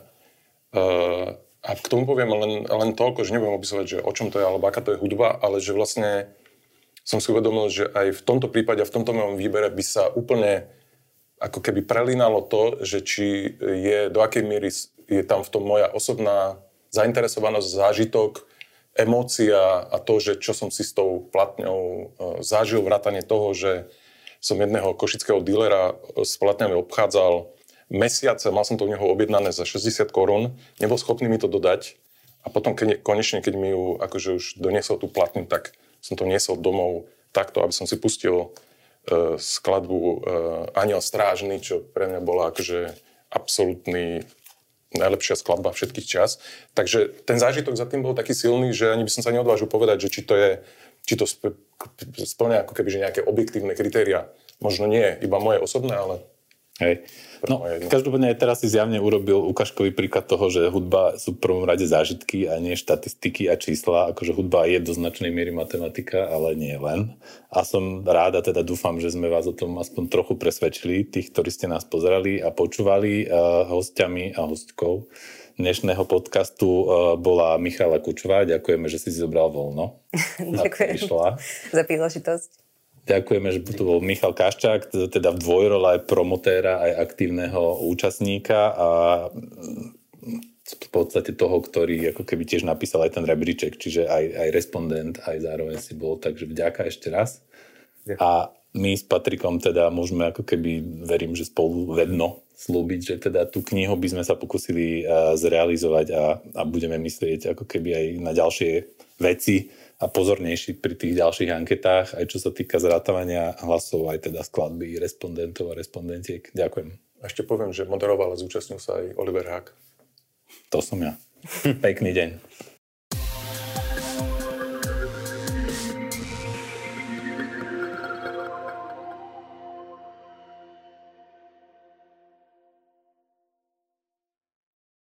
A k tomu poviem len toľko, že nebudem opisovať, že o čom to je, alebo aká to je hudba, ale že vlastne som si uvedomil, že aj v tomto prípade, v tomto mojom výbere by sa úplne ako keby prelínalo to, že či je, do akej miery je tam v tom moja osobná zainteresovanosť, zážitok, emócia a to, že čo som si s tou platňou zažil, vrátane toho, že som jedného košického dílera s platňami obchádzal mesiace, mal som to u neho objednané za 60 korún, nebol schopný mi to dodať a potom konečne, keď mi ju akože už doniesol tú platňu, tak som to niesol domov takto, aby som si pustil skladbu Aniel strážny, čo pre mňa bola akože absolútny najlepšia skladba všetkých čas. Takže ten zážitok za tým bol taký silný, že ani by som sa neodvážil povedať, že či to splňa ako keby že nejaké objektívne kritériá. Možno nie iba moje osobné, ale... Hej. No, každopádne aj teraz si zjavne urobil ukážkový príklad toho, že hudba sú v prvom rade zážitky a nie štatistiky a čísla, akože hudba je do značnej miery matematika, ale nie len. A som rád a teda dúfam, že sme vás o tom aspoň trochu presvedčili, tých, ktorí ste nás pozerali a počúvali. Hosťami a hostkou dnešného podcastu bola Michaela Kučová. Ďakujeme, že si zobral voľno. Ďakujem za príležitosť. Ďakujeme, že tu bol Michal Kaščák, teda v dvojrole aj promotéra, aj aktívneho účastníka a v podstate toho, ktorý ako keby tiež napísal aj ten rebríček, čiže aj respondent, aj zároveň si bol, takže vďaka ešte raz. Ďakujem. A my s Patrikom teda môžeme ako keby, verím, že spolu vedno slúbiť, že teda tú knihu by sme sa pokúsili zrealizovať a budeme myslieť ako keby aj na ďalšie veci, a pozornejší pri tých ďalších anketách, aj čo sa týka zrátavania hlasov, aj teda skladby respondentov a respondentiek. Ďakujem. A ešte poviem, že moderoval a zúčastnil sa aj Oliver Rehák. To som ja. Pekný deň.